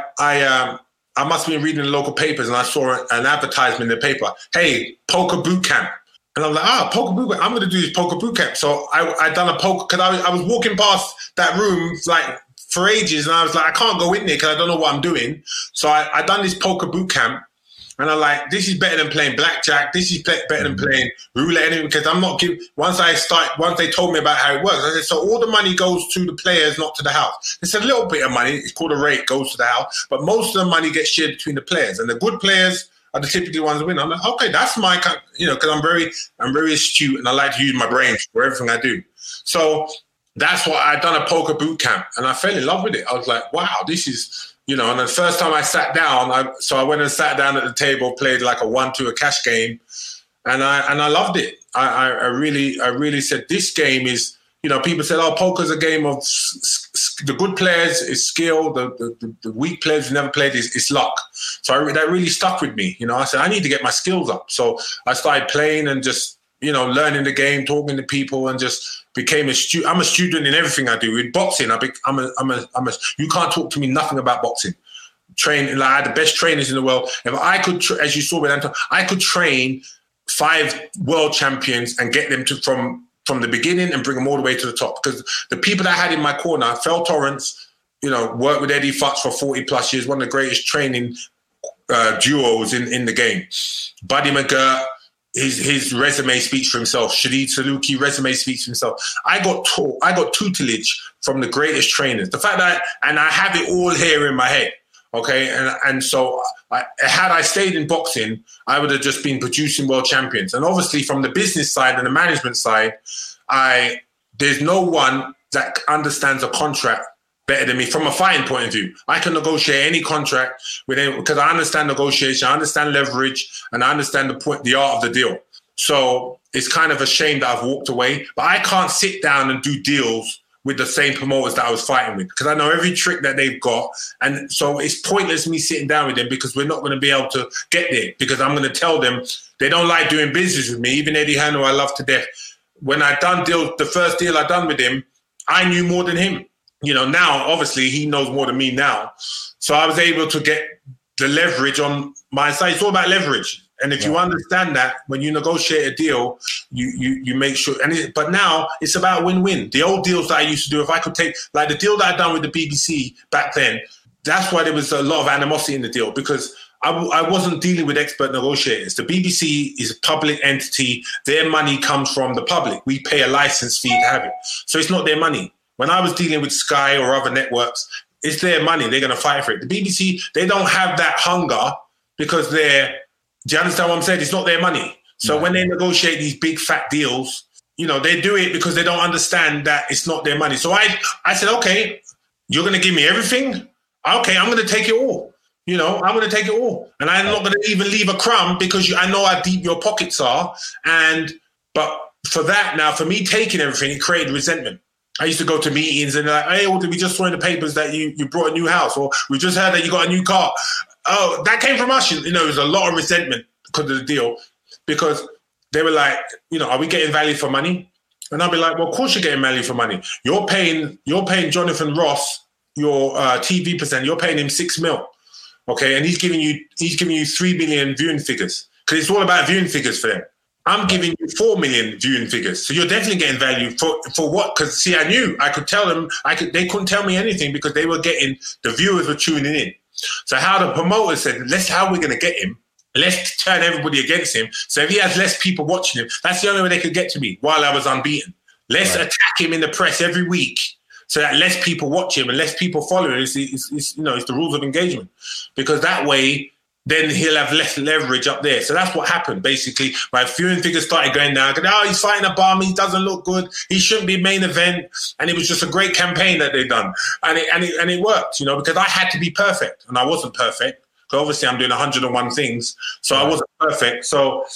must have been reading the local papers, and I saw an advertisement in the paper, hey, poker boot camp. And I'm like, poker boot camp. I'm going to do this poker boot camp. So I done a poker, because I was walking past that room like for ages, and I was like, I can't go in there because I don't know what I'm doing. So I done this poker boot camp. And I'm like, this is better than playing blackjack. This is better than playing roulette. Because I'm not giving. Once they told me about how it works, I said, so all the money goes to the players, not to the house. It's a little bit of money. It's called a rate, goes to the house. But most of the money gets shared between the players. And the good players are the typically ones that win. I'm like, okay, that's my kind, you know, because I'm very astute, and I like to use my brain for everything I do. So that's why I done a poker boot camp. And I fell in love with it. I was like, wow, this is... You know, and the first time I sat down, I went and sat down at the table, played like a 1-2 a cash game, and I loved it. I really said, this game is, you know, people said, oh, poker's a game of the good players is skill, the weak players who never played is luck. So that really stuck with me. You know, I said, I need to get my skills up. So I started playing and just, you know, learning the game, talking to people, and just became a student. I'm a student in everything I do. In boxing, you can't talk to me nothing about boxing. Training, like I had the best trainers in the world. If I could, as you saw with Anton, I could train 5 world champions and get them to from the beginning and bring them all the way to the top. Because the people that I had in my corner, Phil Torrance, you know, worked with Eddie Futz for 40 plus years, one of the greatest training duos in the game. Buddy McGirt. His resume speaks for himself. Shadid Saluki, resume speaks for himself. I got taught, I got tutelage from the greatest trainers. The fact that, I have it all here in my head, okay? And so had I stayed in boxing, I would have just been producing world champions. And obviously from the business side and the management side, there's no one that understands a contract better than me from a fighting point of view. I can negotiate any contract with anyone because I understand negotiation, I understand leverage, and I understand the art of the deal. So it's kind of a shame that I've walked away, but I can't sit down and do deals with the same promoters that I was fighting with because I know every trick that they've got. And so it's pointless me sitting down with them because we're not going to be able to get there because I'm going to tell them they don't like doing business with me. Even Eddie Hearn, who I love to death. When I done deals, the first deal I done with him, I knew more than him. You know, now, obviously, he knows more than me now. So I was able to get the leverage on my side. It's all about leverage. And if you understand that, when you negotiate a deal, you make sure. But now it's about win-win. The old deals that I used to do, if I could take, like the deal that I done with the BBC back then, that's why there was a lot of animosity in the deal because I wasn't dealing with expert negotiators. The BBC is a public entity. Their money comes from the public. We pay a license fee to have it. So it's not their money. When I was dealing with Sky or other networks, it's their money. They're going to fight for it. The BBC, they don't have that hunger because do you understand what I'm saying? It's not their money. So when they negotiate these big fat deals, you know, they do it because they don't understand that it's not their money. So I said, okay, you're going to give me everything? Okay, I'm going to take it all. You know, I'm going to take it all. And I'm not going to even leave a crumb because I know how deep your pockets are. But for that now, for me taking everything, it created resentment. I used to go to meetings and they're like, hey, well, we just saw in the papers that you brought a new house, or we just heard that you got a new car. Oh, that came from us. You know, there's a lot of resentment because of the deal, because they were like, you know, are we getting value for money? And I'd be like, well, of course you're getting value for money. You're paying Jonathan Ross your TV percent. You're paying him 6 mil, okay? And he's giving you 3 million viewing figures, because it's all about viewing figures for them. I'm giving you 4 million viewing figures. So you're definitely getting value for what? Because see, I knew I could tell them, they couldn't tell me anything because they were getting, the viewers were tuning in. So how the promoter said, how we're going to get him. Let's turn everybody against him. So if he has less people watching him, that's the only way they could get to me while I was unbeaten. Let's attack him in the press every week so that less people watch him and less people follow him. It's the rules of engagement, because that way, then he'll have less leverage up there. So that's what happened, basically. My viewing figures started going down. He's fighting a bum. He doesn't look good. He shouldn't be main event. And it was just a great campaign that they've done. And it worked, you know, because I had to be perfect. And I wasn't perfect. Because obviously I'm doing 101 things. So I wasn't perfect. So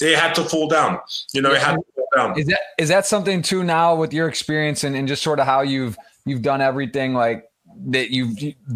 it had to fall down. You know, it had to fall down. Is that something, too, now with your experience and just sort of how you've done everything, like, that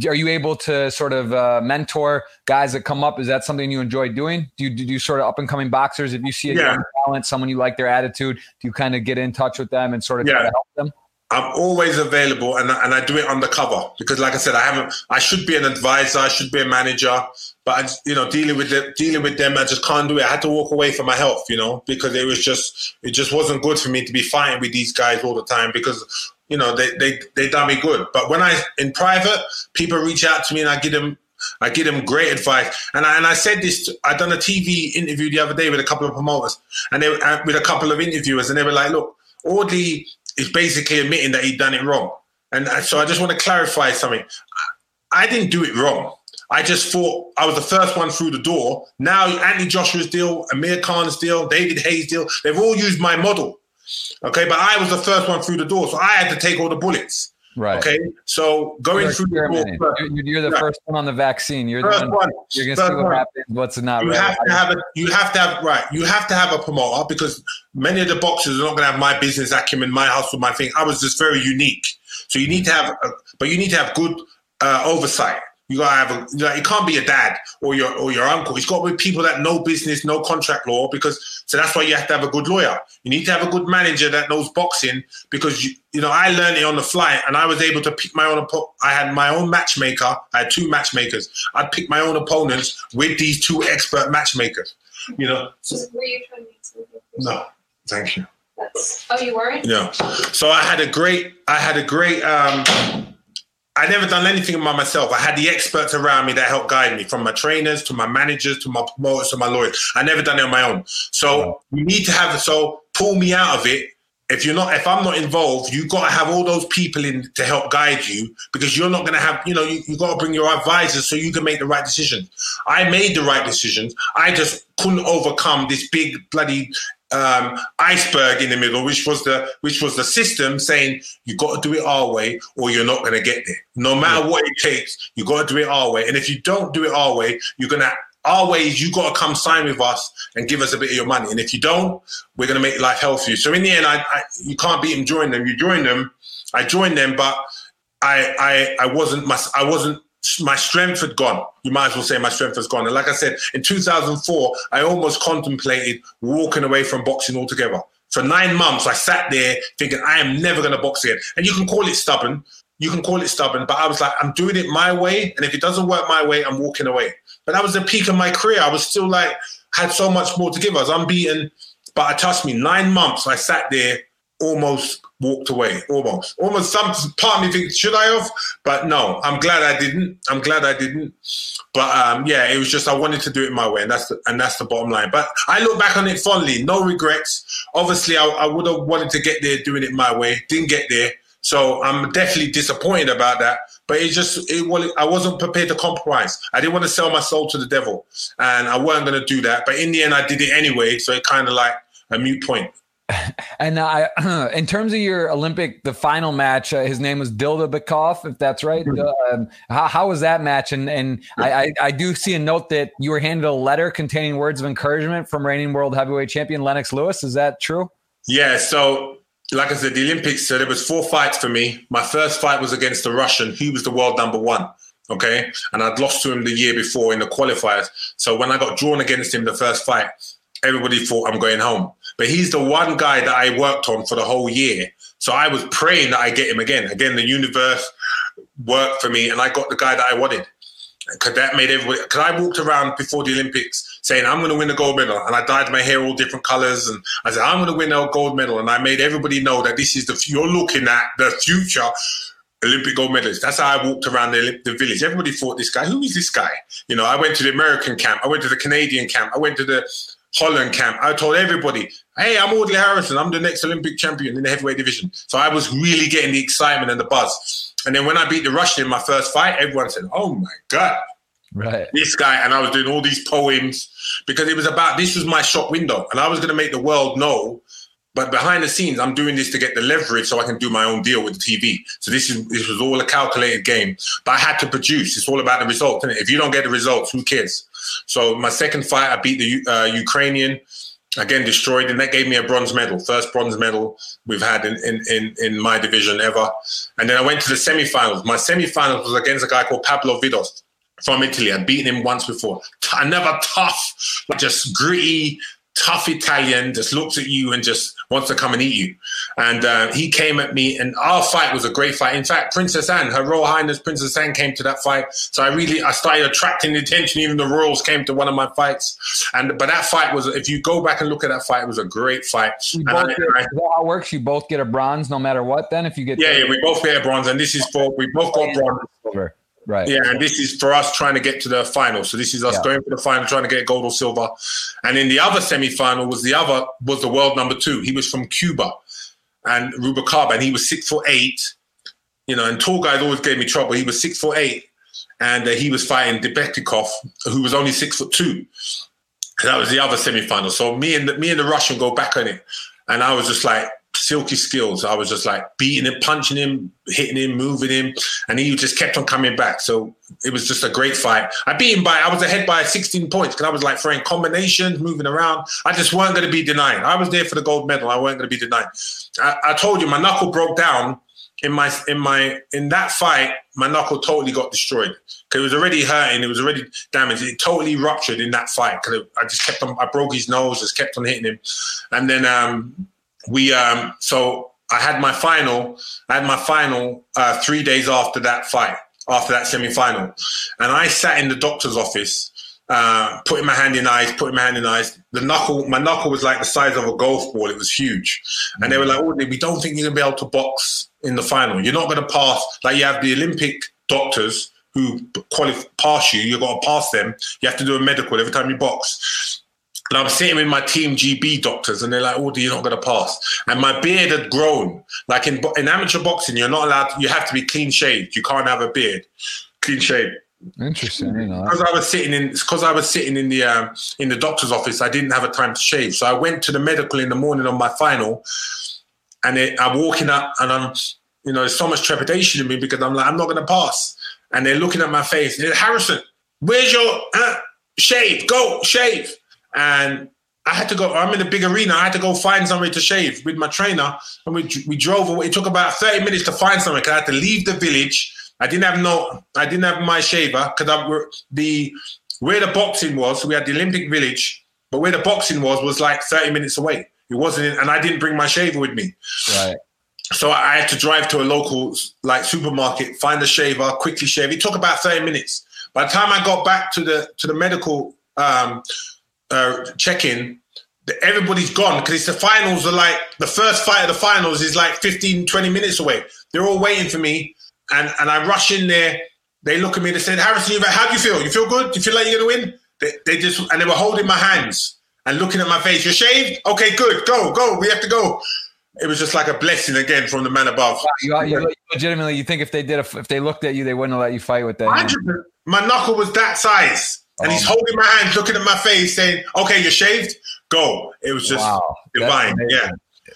are you able to sort of mentor guys that come up? Is that something you enjoy doing? Do you sort of up and coming boxers, if you see a young talent, someone you like their attitude, do you kind of get in touch with them and sort of try to help them? I'm always available, and I do it undercover, because like I said, I should be an advisor, I should be a manager, but dealing with them, I just can't do it. I had to walk away from my health, you know, because it just wasn't good for me to be fighting with these guys all the time, because you know, they done me good. But when in private, people reach out to me and I give them great advice. And I said this, I done a TV interview the other day with a couple of promoters and with a couple of interviewers, and they were like, look, Audley is basically admitting that he'd done it wrong. And so I just want to clarify something. I didn't do it wrong. I just thought I was the first one through the door. Now Anthony Joshua's deal, Amir Khan's deal, David Hay's deal, they've all used my model. Okay, but I was the first one through the door, so I had to take all the bullets. Right. Okay, so you're through the door. You're the first one on the vaccine. You're first the one. You're gonna see what happens. What's not. You have to have a promoter, because many of the boxers are not gonna have my business acumen, my hustle, my thing. I was just very unique. So you need to have, good oversight. You gotta have it can't be a dad or your uncle. It's got to be people that know business, know contract law, so that's why you have to have a good lawyer. You need to have a good manager that knows boxing, because you know I learned it on the fly, and I was able to pick my own. I had my own matchmaker. I had two matchmakers. I'd pick my own opponents with these two expert matchmakers. You know. Were you trying to make something? No, thank you. You weren't? Yeah. So I had a great. I never done anything by myself. I had the experts around me that helped guide me, from my trainers to my managers to my promoters to my lawyers. I never done it on my own. So you need to have, pull me out of it. If I'm not involved, you got to have all those people in to help guide you, because you're not going to have, you know, you got to bring your advisors so you can make the right decisions. I made the right decisions. I just couldn't overcome this big bloody iceberg in the middle, which was the system saying you got to do it our way or you're not going to get there. No matter what it takes, you got to do it our way. And if you don't do it our way, you got to come sign with us and give us a bit of your money. And if you don't, we're going to make life hell for you. So in the end, you can't beat them. Join them. You join them. I joined them, but my strength had gone. You might as well say my strength has gone. And like I said, in 2004, I almost contemplated walking away from boxing altogether. For 9 months, I sat there thinking, I am never going to box again. And you can call it stubborn. But I was like, I'm doing it my way. And if it doesn't work my way, I'm walking away. But that was the peak of my career. I was still had so much more to give. I was unbeaten. But trust me, 9 months, I sat there, almost walked away. Almost. Some part of me thinks, should I have? But no, I'm glad I didn't. But it was just, I wanted to do it my way, and that's the bottom line. But I look back on it fondly, no regrets. Obviously, I would have wanted to get there doing it my way. Didn't get there. So I'm definitely disappointed about that. But it just, I wasn't prepared to compromise. I didn't want to sell my soul to the devil, and I wasn't going to do that. But in the end, I did it anyway. So it kind of like a moot point. And I, in terms of your Olympic, the final match, his name was Dilda Bikoff, if that's right. How was that match? And I do see a note that you were handed a letter containing words of encouragement from reigning world heavyweight champion Lennox Lewis. Is that true? Yeah. So like I said, the Olympics, so there was 4 fights for me. My first fight was against the Russian. He was the world #1. Okay. And I'd lost to him the year before in the qualifiers. So when I got drawn against him the first fight, everybody thought I'm going home. But he's the one guy that I worked on for the whole year. So I was praying that I get him again. Again, the universe worked for me, and I got the guy that I wanted. Because that made everybody... Because I walked around before the Olympics saying, I'm going to win the gold medal. And I dyed my hair all different colours. And I said, I'm going to win the gold medal. And I made everybody know that this is the... You're looking at the future Olympic gold medalist. That's how I walked around the village. Everybody thought, this guy, who is this guy? You know, I went to the American camp. I went to the Canadian camp. I went to the... Holland camp. I told everybody, hey, I'm Audley Harrison. I'm the next Olympic champion in the heavyweight division. So I was really getting the excitement and the buzz. And then when I beat the Russian in my first fight, everyone said, oh my God, right, this guy. And I was doing all these poems because it was about, this was my shop window. And I was going to make the world know, but behind the scenes, I'm doing this to get the leverage so I can do my own deal with the TV. So this was all a calculated game, but I had to produce. It's all about the result, isn't it? If you don't get the results, who cares? So my second fight, I beat the Ukrainian, again destroyed, and that gave me a bronze medal, first bronze medal we've had in my division ever. And then I went to the semifinals. My semifinals was against a guy called Pablo Vidos from Italy. I'd beaten him once before. Another tough, just gritty, tough Italian, just looks at you and just wants to come and eat you. And he came at me, and our fight was a great fight. In fact, Princess Anne, Her Royal Highness Princess Anne came to that fight. So I started attracting the attention. Even the Royals came to one of my fights. But that fight was, if you go back and look at that fight, it was a great fight. Is that how it works? You both get a bronze no matter what then? We both get a bronze. And this is for, we both got bronze. Over. Right. Yeah, and this is for us trying to get to the final. So this is us going for the final, trying to get gold or silver. And in the other semi-final was the world #2. He was from Cuba, and Rubalcaba, and he was 6'8". You know, and tall guys always gave me trouble. He was 6'8", and he was fighting Debektikov, who was only 6'2". And that was the other semi-final. So me and the Russian go back on it, and I was just like, silky skills. I was just like beating him, punching him, hitting him, moving him, and he just kept on coming back. So it was just a great fight. I beat him I was ahead by 16 points because I was like throwing combinations, moving around. I just weren't going to be denied. I was there for the gold medal. I weren't going to be denied. I told you my knuckle broke down in that fight. My knuckle totally got destroyed because it was already hurting. It was already damaged. It totally ruptured in that fight because I just kept on. I broke his nose. Just kept on hitting him, and then so I had my final. I had my final 3 days after that fight, after that semi-final, and I sat in the doctor's office, putting my hand in eyes. My knuckle was like the size of a golf ball. It was huge, and they were like, "Audley, we don't think you're gonna be able to box in the final. You're not gonna pass. Like you have the Olympic doctors who pass you. You've got to pass them. You have to do a medical every time you box." And I was sitting with my team GB doctors, and they're like, "Audley, you're not going to pass." And my beard had grown. Like in amateur boxing, you're not allowed. You have to be clean shaved. You can't have a beard. Clean shaved. Interesting. Because I was sitting in the doctor's office. I didn't have a time to shave, so I went to the medical in the morning on my final. And I'm walking up, and I'm, you know, there's so much trepidation in me because I'm like, I'm not going to pass. And they're looking at my face. They're like, "Harrison, where's your shave? Go shave." And I had to go, I'm in a big arena. I had to go find somewhere to shave with my trainer. And we drove away. It took about 30 minutes to find somewhere because I had to leave the village. I didn't have my shaver because where the boxing was, so we had the Olympic village, but where the boxing was like 30 minutes away. It wasn't, and I didn't bring my shaver with me. Right. So I had to drive to a local supermarket, find a shaver, quickly shave. It took about 30 minutes. By the time I got back to the medical check-in, everybody's gone because it's the finals are like the first fight of the finals is like 15-20 minutes away. They're all waiting for me, and I rush in there. They look at me, they said, "Harrison, how do you feel? You feel good? You feel like you're gonna win?" They were holding my hands and looking at my face. "You're shaved? Okay, good. Go, go. We have to go." It was just like a blessing again from the man above. You legitimately, you think if they looked at you, they wouldn't let you fight with that. 100%. My knuckle was that size, and he's holding my hand, looking at my face, saying, "Okay, you're shaved. Go." It was just divine. Yeah.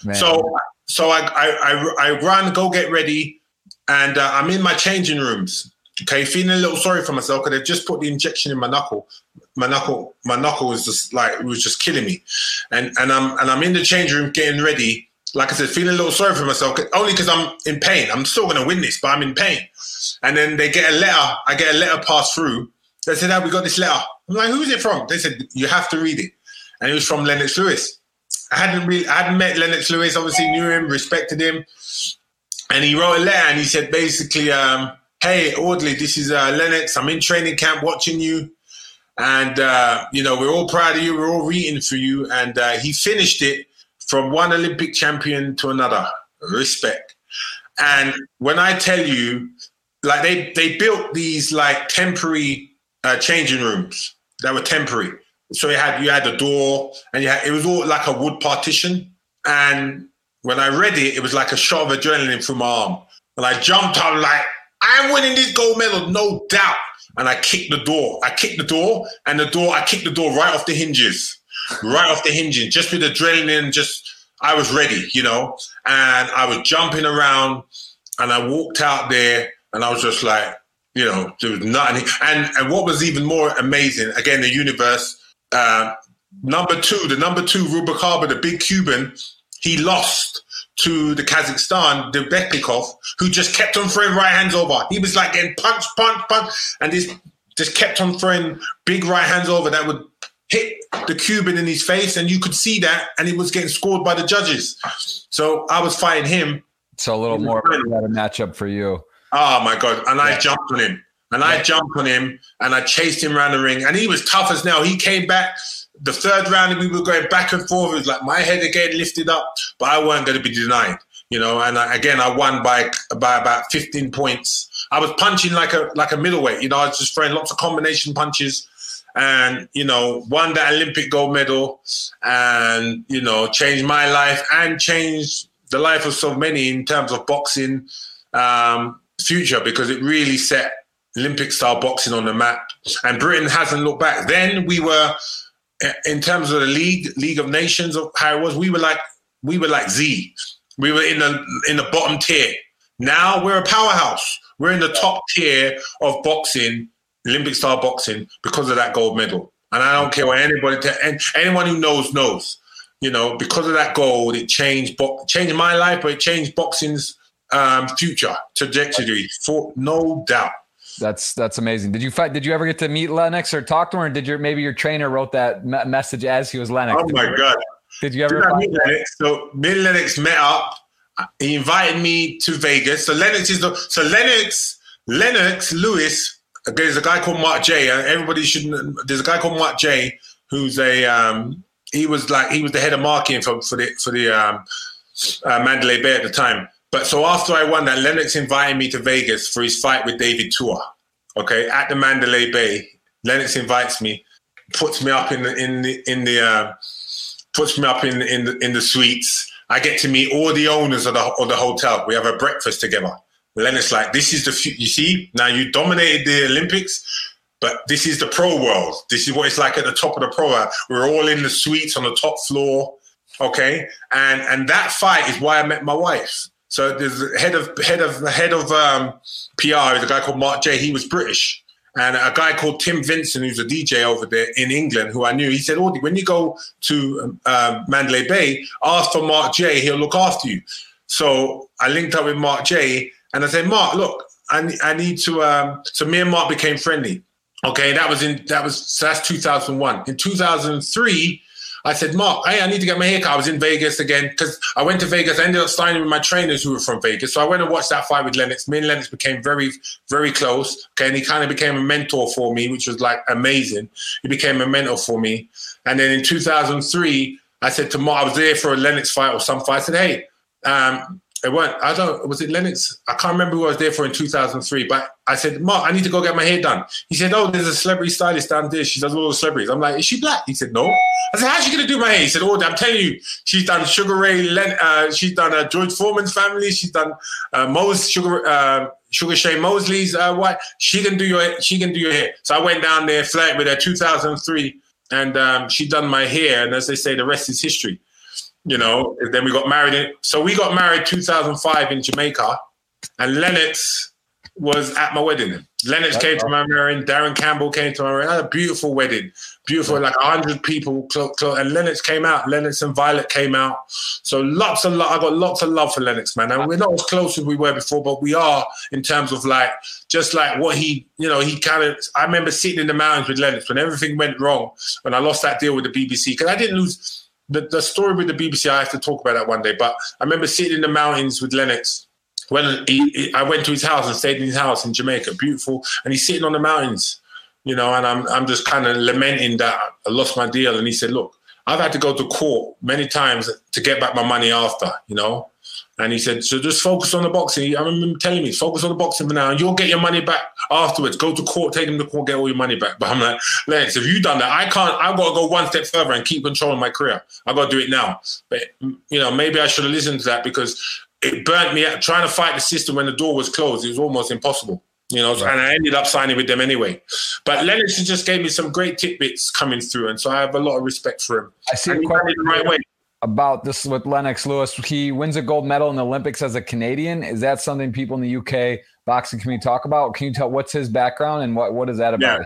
Man. So I run, go get ready, and I'm in my changing rooms. Okay, feeling a little sorry for myself because they've just put the injection in my knuckle. My knuckle was just like, it was just killing me, and I'm in the change room getting ready. Like I said, feeling a little sorry for myself only because I'm in pain. I'm still going to win this, but I'm in pain. And then they get a letter. I get a letter passed through. They said, "Oh, we got this letter." I'm like, "Who's it from?" They said, "You have to read it," and it was from Lennox Lewis. I hadn't met Lennox Lewis. Obviously, knew him, respected him, and he wrote a letter and he said basically, "Hey, Audley, this is Lennox. I'm in training camp watching you. And, you know, we're all proud of you. We're all rooting for you." And he finished it from one Olympic champion to another. Respect. And when I tell you, like they built these like temporary changing rooms that were temporary. So you had a door and it was all like a wood partition. And when I read it, it was like a shot of adrenaline through my arm. And I jumped up like, I'm winning this gold medal, no doubt. And I kicked the door. I kicked the door right off the hinges. Just with adrenaline, I was ready, you know. And I was jumping around and I walked out there and I was just like, you know, there was nothing. And what was even more amazing, again, the universe, the number two, Rubacaba, the big Cuban, he lost to the Kazakhstan, the Beklikov, who just kept on throwing right hands over. He was like getting punch, and this just kept on throwing big right hands over that would hit the Cuban in his face, and you could see that, and he was getting scored by the judges. So I was fighting him. So a little more about a matchup for you. Oh my God. And I jumped on him. And I chased him around the ring. And he was tough as nails. He came back. The third round, we were going back and forth. It was like my head again lifted up, but I weren't going to be denied, you know. And I won by about 15 points. I was punching like a middleweight, you know. I was just throwing lots of combination punches, and you know, won that Olympic gold medal, and you know, changed my life and changed the life of so many in terms of boxing future, because it really set Olympic style boxing on the map. And Britain hasn't looked back. Then we were. In terms of the League of Nations, of how it was, we were like Z. We were in the bottom tier. Now we're a powerhouse. We're in the top tier of boxing, Olympic style boxing, because of that gold medal. And I don't care what anybody, anyone who knows. You know, because of that gold, it changed my life, but it changed boxing's future trajectory, for no doubt. That's amazing. Did you ever get to meet Lennox or talk to him, or did maybe your trainer wrote that message as he was Lennox? Oh my God. Did you ever meet Lennox? So me and Lennox met up. He invited me to Vegas. So Lennox Lewis, there's a guy called Mark J. There's a guy called Mark J who's he was the head of marketing for the Mandalay Bay at the time. But so after I won that, Lennox invited me to Vegas for his fight with David Tua. Okay, at the Mandalay Bay, Lennox invites me, puts me up in the suites. I get to meet all the owners of the hotel. We have a breakfast together. Lennox like, this is the future. You see, now you dominated the Olympics, but this is the pro world. This is what it's like at the top of the pro world. We're all in the suites on the top floor. Okay, and that fight is why I met my wife. So there's the head of PR is a guy called Mark J. He was British, and a guy called Tim Vincent, who's a DJ over there in England, who I knew. He said, "Audley, when you go to Mandalay Bay, ask for Mark J. He'll look after you." So I linked up with Mark J. and I said, "Mark, look, I need to." So me and Mark became friendly. Okay, that's 2001. In 2003. I said, "Mark, hey, I need to get my haircut." I was in Vegas again, because I went to Vegas. I ended up signing with my trainers who were from Vegas. So I went and watched that fight with Lennox. Me and Lennox became very, very close. Okay, and he kind of became a mentor for me, which was like amazing. He became a mentor for me. And then in 2003, I said to Mark, I was there for a Lennox fight or some fight. I said, "Hey, It went. I don't. Was it Lennox? I can't remember who I was there for in 2003. But I said, "Mark, I need to go get my hair done." He said, "Oh, there's a celebrity stylist down there. She does all the celebrities." I'm like, "Is she black?" He said, "No." I said, "How's she gonna do my hair?" He said, "Oh, I'm telling you, she's done Sugar Ray. She's done George Foreman's family. She's done Sugar Shea Mosley's wife. She can do your. She can do your hair." So I went down there, flirted with her, 2003, and she done my hair. And as they say, the rest is history. You know, then we got married. So we got married 2005 in Jamaica, and Lennox was at my wedding. Lennox came to my wedding. Darren Campbell came to my wedding. I had a beautiful wedding. Beautiful, like 100 people. And Lennox came out. Lennox and Violet came out. So lots of love. I got lots of love for Lennox, man. And we're not as close as we were before, but we are in terms of like, just like what he, you know, he kind of, I remember sitting in the mountains with Lennox when everything went wrong, when I lost that deal with the BBC, because I didn't lose. The story with the BBC, I have to talk about that one day. But I remember sitting in the mountains with Lennox when I went to his house and stayed in his house in Jamaica, beautiful. And he's sitting on the mountains, you know. And I'm just kind of lamenting that I lost my deal. And he said, "Look, I've had to go to court many times to get back my money after, you know." And he said, "So just focus on the boxing." I remember him telling me, "Focus on the boxing for now, and you'll get your money back afterwards. Go to court, take him to court, get all your money back." But I'm like, "Lennox, if you've done that, I can't. I've got to go one step further and keep controlling my career. I've got to do it now." But, you know, maybe I should have listened to that, because it burnt me out. Trying to fight the system when the door was closed, it was almost impossible. You know, and I ended up signing with them anyway. But Lennox just gave me some great tidbits coming through, and so I have a lot of respect for him. I see him quite the right way. About this with Lennox Lewis, he wins a gold medal in the Olympics as a Canadian. Is that something people in the UK boxing community talk about? Can you tell what's his background and what is that about?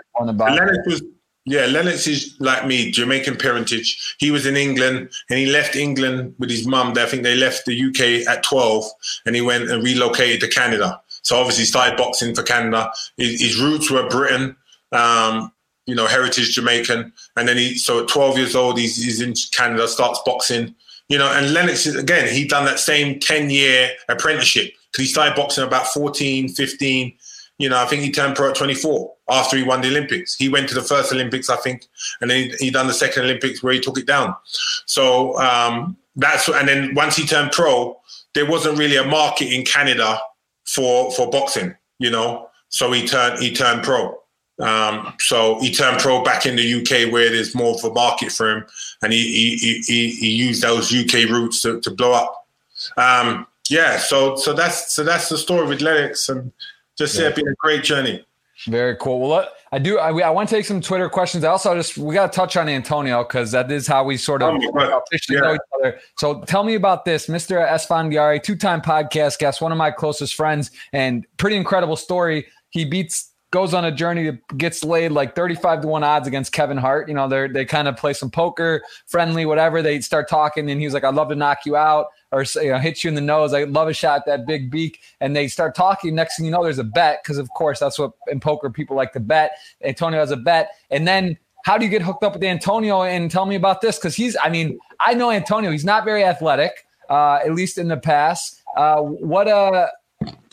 Yeah. Lennox is like me, Jamaican parentage. He was in England, and he left England with his mum. I think they left the UK at 12, and he went and relocated to Canada. So obviously he started boxing for Canada. His roots were Britain. You know, heritage Jamaican. And then at 12 years old, he's in Canada, starts boxing, you know, and Lennox, again, he done that same 10-year apprenticeship, because he started boxing about 14, 15, you know, I think he turned pro at 24 after he won the Olympics. He went to the first Olympics, I think, and then he done the second Olympics where he took it down. So and then once he turned pro, there wasn't really a market in Canada for boxing, you know, so he turned pro. So he turned pro back in the UK, where there's more of a market for him, and he used those UK roots to blow up. So that's the story with Lennox, and just it's been a great journey. Very cool. Well, I want to take some Twitter questions. Also, we got to touch on Antonio, because that is how we sort of officially know each other. So tell me about this, Mr. Esfandiari, two-time podcast guest, one of my closest friends, and pretty incredible story. He goes on a journey that gets laid like 35-1 odds against Kevin Hart. You know, they kind of play some poker, friendly, whatever. They start talking, and he was like, "I'd love to knock you out," or, you know, "hit you in the nose. I'd love a shot at that big beak." And they start talking. Next thing you know, there's a bet, because of course that's what in poker people like to bet. Antonio has a bet. And then how do you get hooked up with Antonio? And tell me about this, because I know Antonio. He's not very athletic, at least in the past.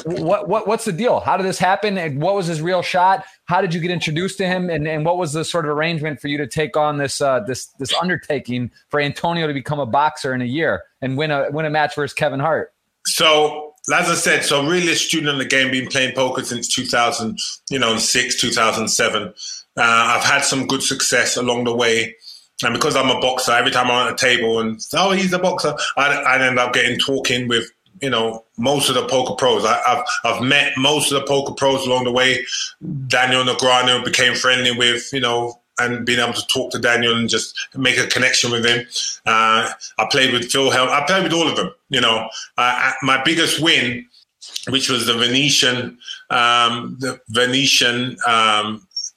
What's the deal? How did this happen? And what was his real shot? How did you get introduced to him? And what was the sort of arrangement for you to take on this this undertaking for Antonio to become a boxer in a year and win a match versus Kevin Hart? So, as I said, really a student in the game, been playing poker since 2006, 2007. I've had some good success along the way. And because I'm a boxer, every time I'm at a table and, "Oh, he's a boxer," I'd end up talking with, you know, most of the poker pros. I've met most of the poker pros along the way. Daniel Negreanu, became friendly with, you know, and being able to talk to Daniel and just make a connection with him. I played with Phil Hellmuth. I played with all of them, you know. My biggest win, which was the Venetian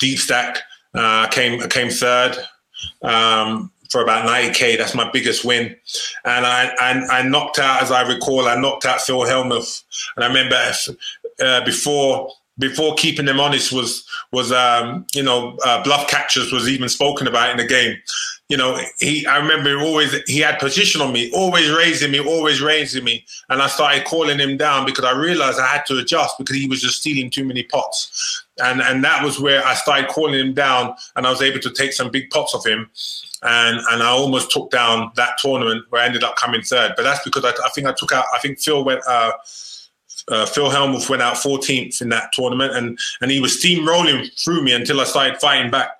deep stack, I came third for about 90K. That's my biggest win. And I knocked out, as I recall, Phil Hellmuth. And I remember before keeping them honest was bluff catchers was even spoken about in the game. You know, I remember he had position on me, always raising me. And I started calling him down, because I realized I had to adjust, because he was just stealing too many pots. And that was where I started calling him down, and I was able to take some big pots off him. And I almost took down that tournament where I ended up coming third. But that's because I think Phil went, Phil Hellmuth went out 14th in that tournament, and he was steamrolling through me until I started fighting back.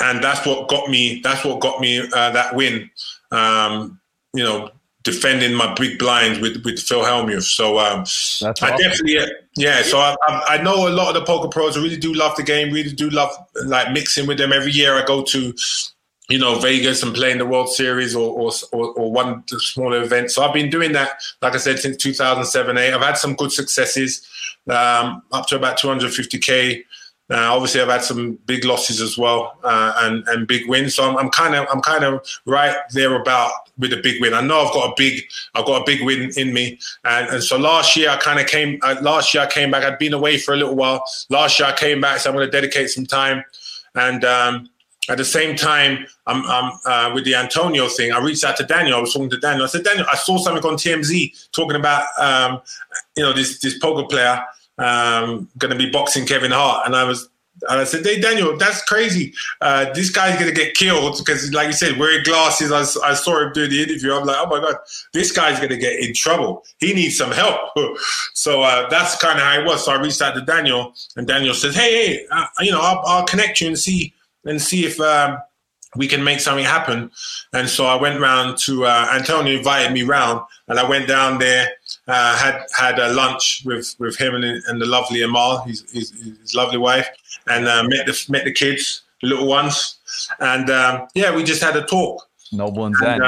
And that's what got me that win. Defending my big blinds with Phil Hellmuth. So So I know a lot of the poker pros really do love the game, really do love like mixing with them. Every year I go to, Vegas and playing the World Series or one smaller event. So I've been doing that, like I said, since 2007-8. I've had some good successes, up to about 250K. Obviously, I've had some big losses as well, and big wins. So I'm kind of right there about with a big win. I know I've got a big win in me. And so last year I came back. I'd been away for a little while. Last year I came back, so I'm going to dedicate some time. And at the same time, I'm with the Antonio thing. I reached out to Daniel. I was talking to Daniel. I said, Daniel, I saw something on TMZ talking about this poker player. Going to be boxing Kevin Hart, and I said, "Hey Daniel, that's crazy. This guy's going to get killed because, like you said, wearing glasses. I saw him do the interview. I'm like, oh my god, this guy's going to get in trouble. He needs some help." So that's kind of how it was. So I reached out to Daniel, and Daniel says, "Hey, I'll connect you and see if we can make something happen." And so I went round to Antonio invited me round, and I went down there. Had a lunch with him and the lovely Amal, his lovely wife, and met the kids, the little ones, and we just had a talk. Noble and Zen.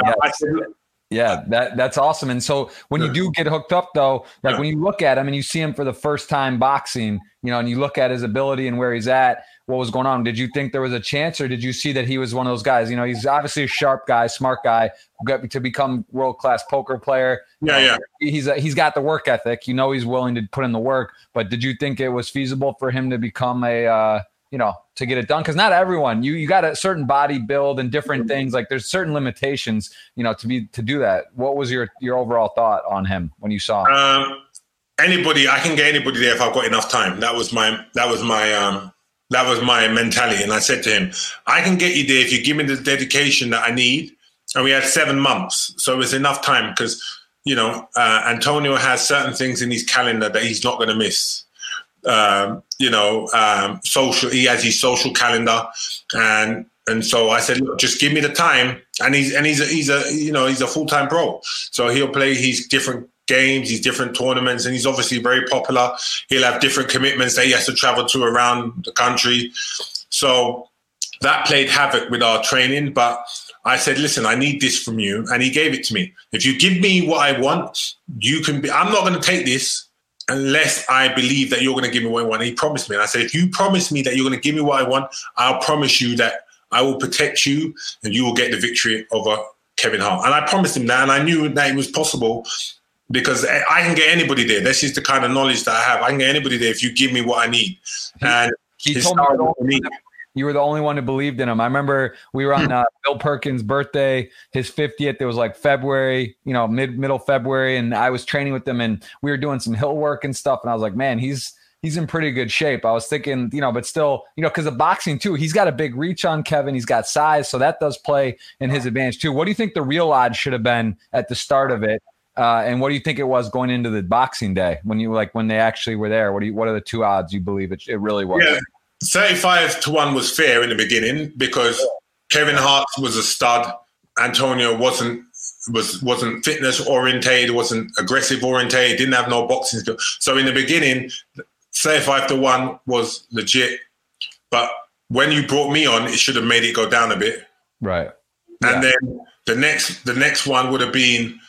Yeah, that's awesome. And so when you do get hooked up, though, when you look at him and you see him for the first time boxing, and you look at his ability and where he's at, what was going on? Did you think there was a chance, or did you see that he was one of those guys? He's obviously a sharp guy, smart guy, to become world-class poker player. Yeah. He's got the work ethic. He's willing to put in the work. But did you think it was feasible for him to become a to get it done? Because not everyone, you got a certain body build and different things. Like there's certain limitations, to do that. What was your overall thought on him when you saw him? I can get anybody there if I've got enough time. That was my mentality. And I said to him, I can get you there if you give me the dedication that I need. And we had 7 months. So it was enough time because, Antonio has certain things in his calendar that he's not going to miss. He has his social calendar, and so I said, look, just give me the time. And he's a full-time pro, so he'll play his different games, his different tournaments, and he's obviously very popular. He'll have different commitments that he has to travel to around the country. So that played havoc with our training, but I said, listen, I need this from you, and he gave it to me. If you give me what I want, I'm not going to take this unless I believe that you're going to give me what I want. He promised me. And I said, if you promise me that you're going to give me what I want, I'll promise you that I will protect you and you will get the victory over Kevin Hart. And I promised him that, and I knew that it was possible because I can get anybody there. That's just the kind of knowledge that I have. I can get anybody there if you give me what I need. And he told me you were the only one who believed in him. I remember we were on Bill Perkins' birthday, his 50th. It was like February, middle February. And I was training with him and we were doing some hill work and stuff. And I was like, man, he's in pretty good shape. I was thinking, but still, because of boxing too, he's got a big reach on Kevin. He's got size. So that does play in his advantage too. What do you think the real odds should have been at the start of it? And what do you think it was going into the boxing day when they actually were there? What are the two odds you believe it really was? Yeah. 35-1 was fair in the beginning because Kevin Hart was a stud. Antonio wasn't fitness oriented, wasn't aggressive oriented, didn't have no boxing skill. So in the beginning, 35-1 was legit. But when you brought me on, it should have made it go down a bit. Right. And then the next one would have been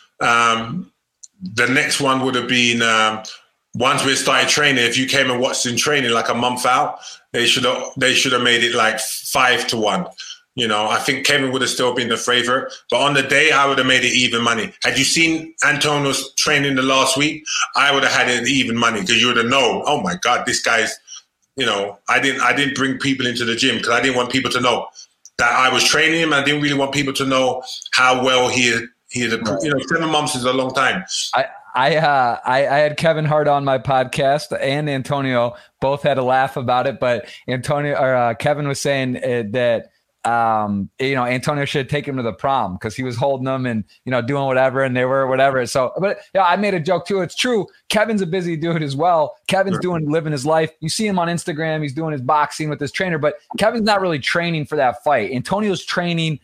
once we started training, if you came and watched in training like a month out, they should have made it like 5-1. I think Kevin would have still been the favorite, but on the day I would have made it even money. Had you seen Antonio's training the last week, I would have had it even money because you would have known. Oh my God, this guy's. I didn't bring people into the gym because I didn't want people to know that I was training him. I didn't really want people to know how well he had. 7 months is a long time. I I had Kevin Hart on my podcast, and Antonio both had a laugh about it, but Kevin was saying that, Antonio should take him to the prom because he was holding them and, doing whatever, and they were whatever. So, but yeah, I made a joke too. It's true. Kevin's a busy dude as well. Kevin's living his life. You see him on Instagram. He's doing his boxing with his trainer, but Kevin's not really training for that fight. Antonio's training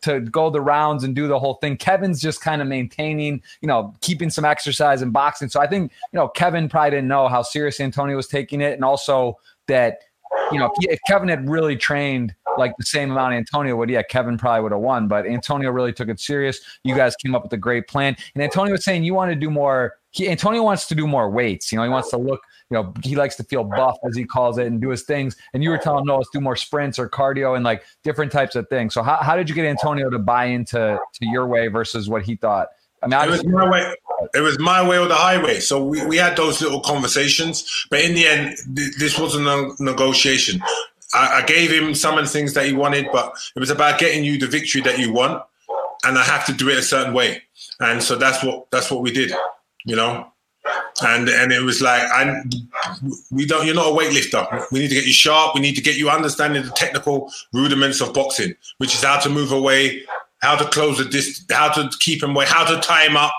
to go the rounds and do the whole thing. Kevin's just kind of maintaining, keeping some exercise and boxing. So I think, Kevin probably didn't know how serious Antonio was taking it. And also that, if Kevin had really trained like the same amount Antonio would, Kevin probably would have won, but Antonio really took it serious. You guys came up with a great plan. And Antonio was saying you want to do more. Antonio wants to do more weights. He wants to look, he likes to feel buff, as he calls it, and do his things. And you were telling him, no, let's do more sprints or cardio and like different types of things. So how did you get Antonio to buy into your way versus what he thought? I mean, it was my way. It was my way or the highway. So we had those little conversations, but in the end, this wasn't a negotiation. I gave him some of the things that he wanted, but it was about getting you the victory that you want, and I have to do it a certain way. And so that's what we did, And it was like, you're not a weightlifter. We need to get you sharp. We need to get you understanding the technical rudiments of boxing, which is how to move away, how to close the distance, how to keep him away, how to tie him up.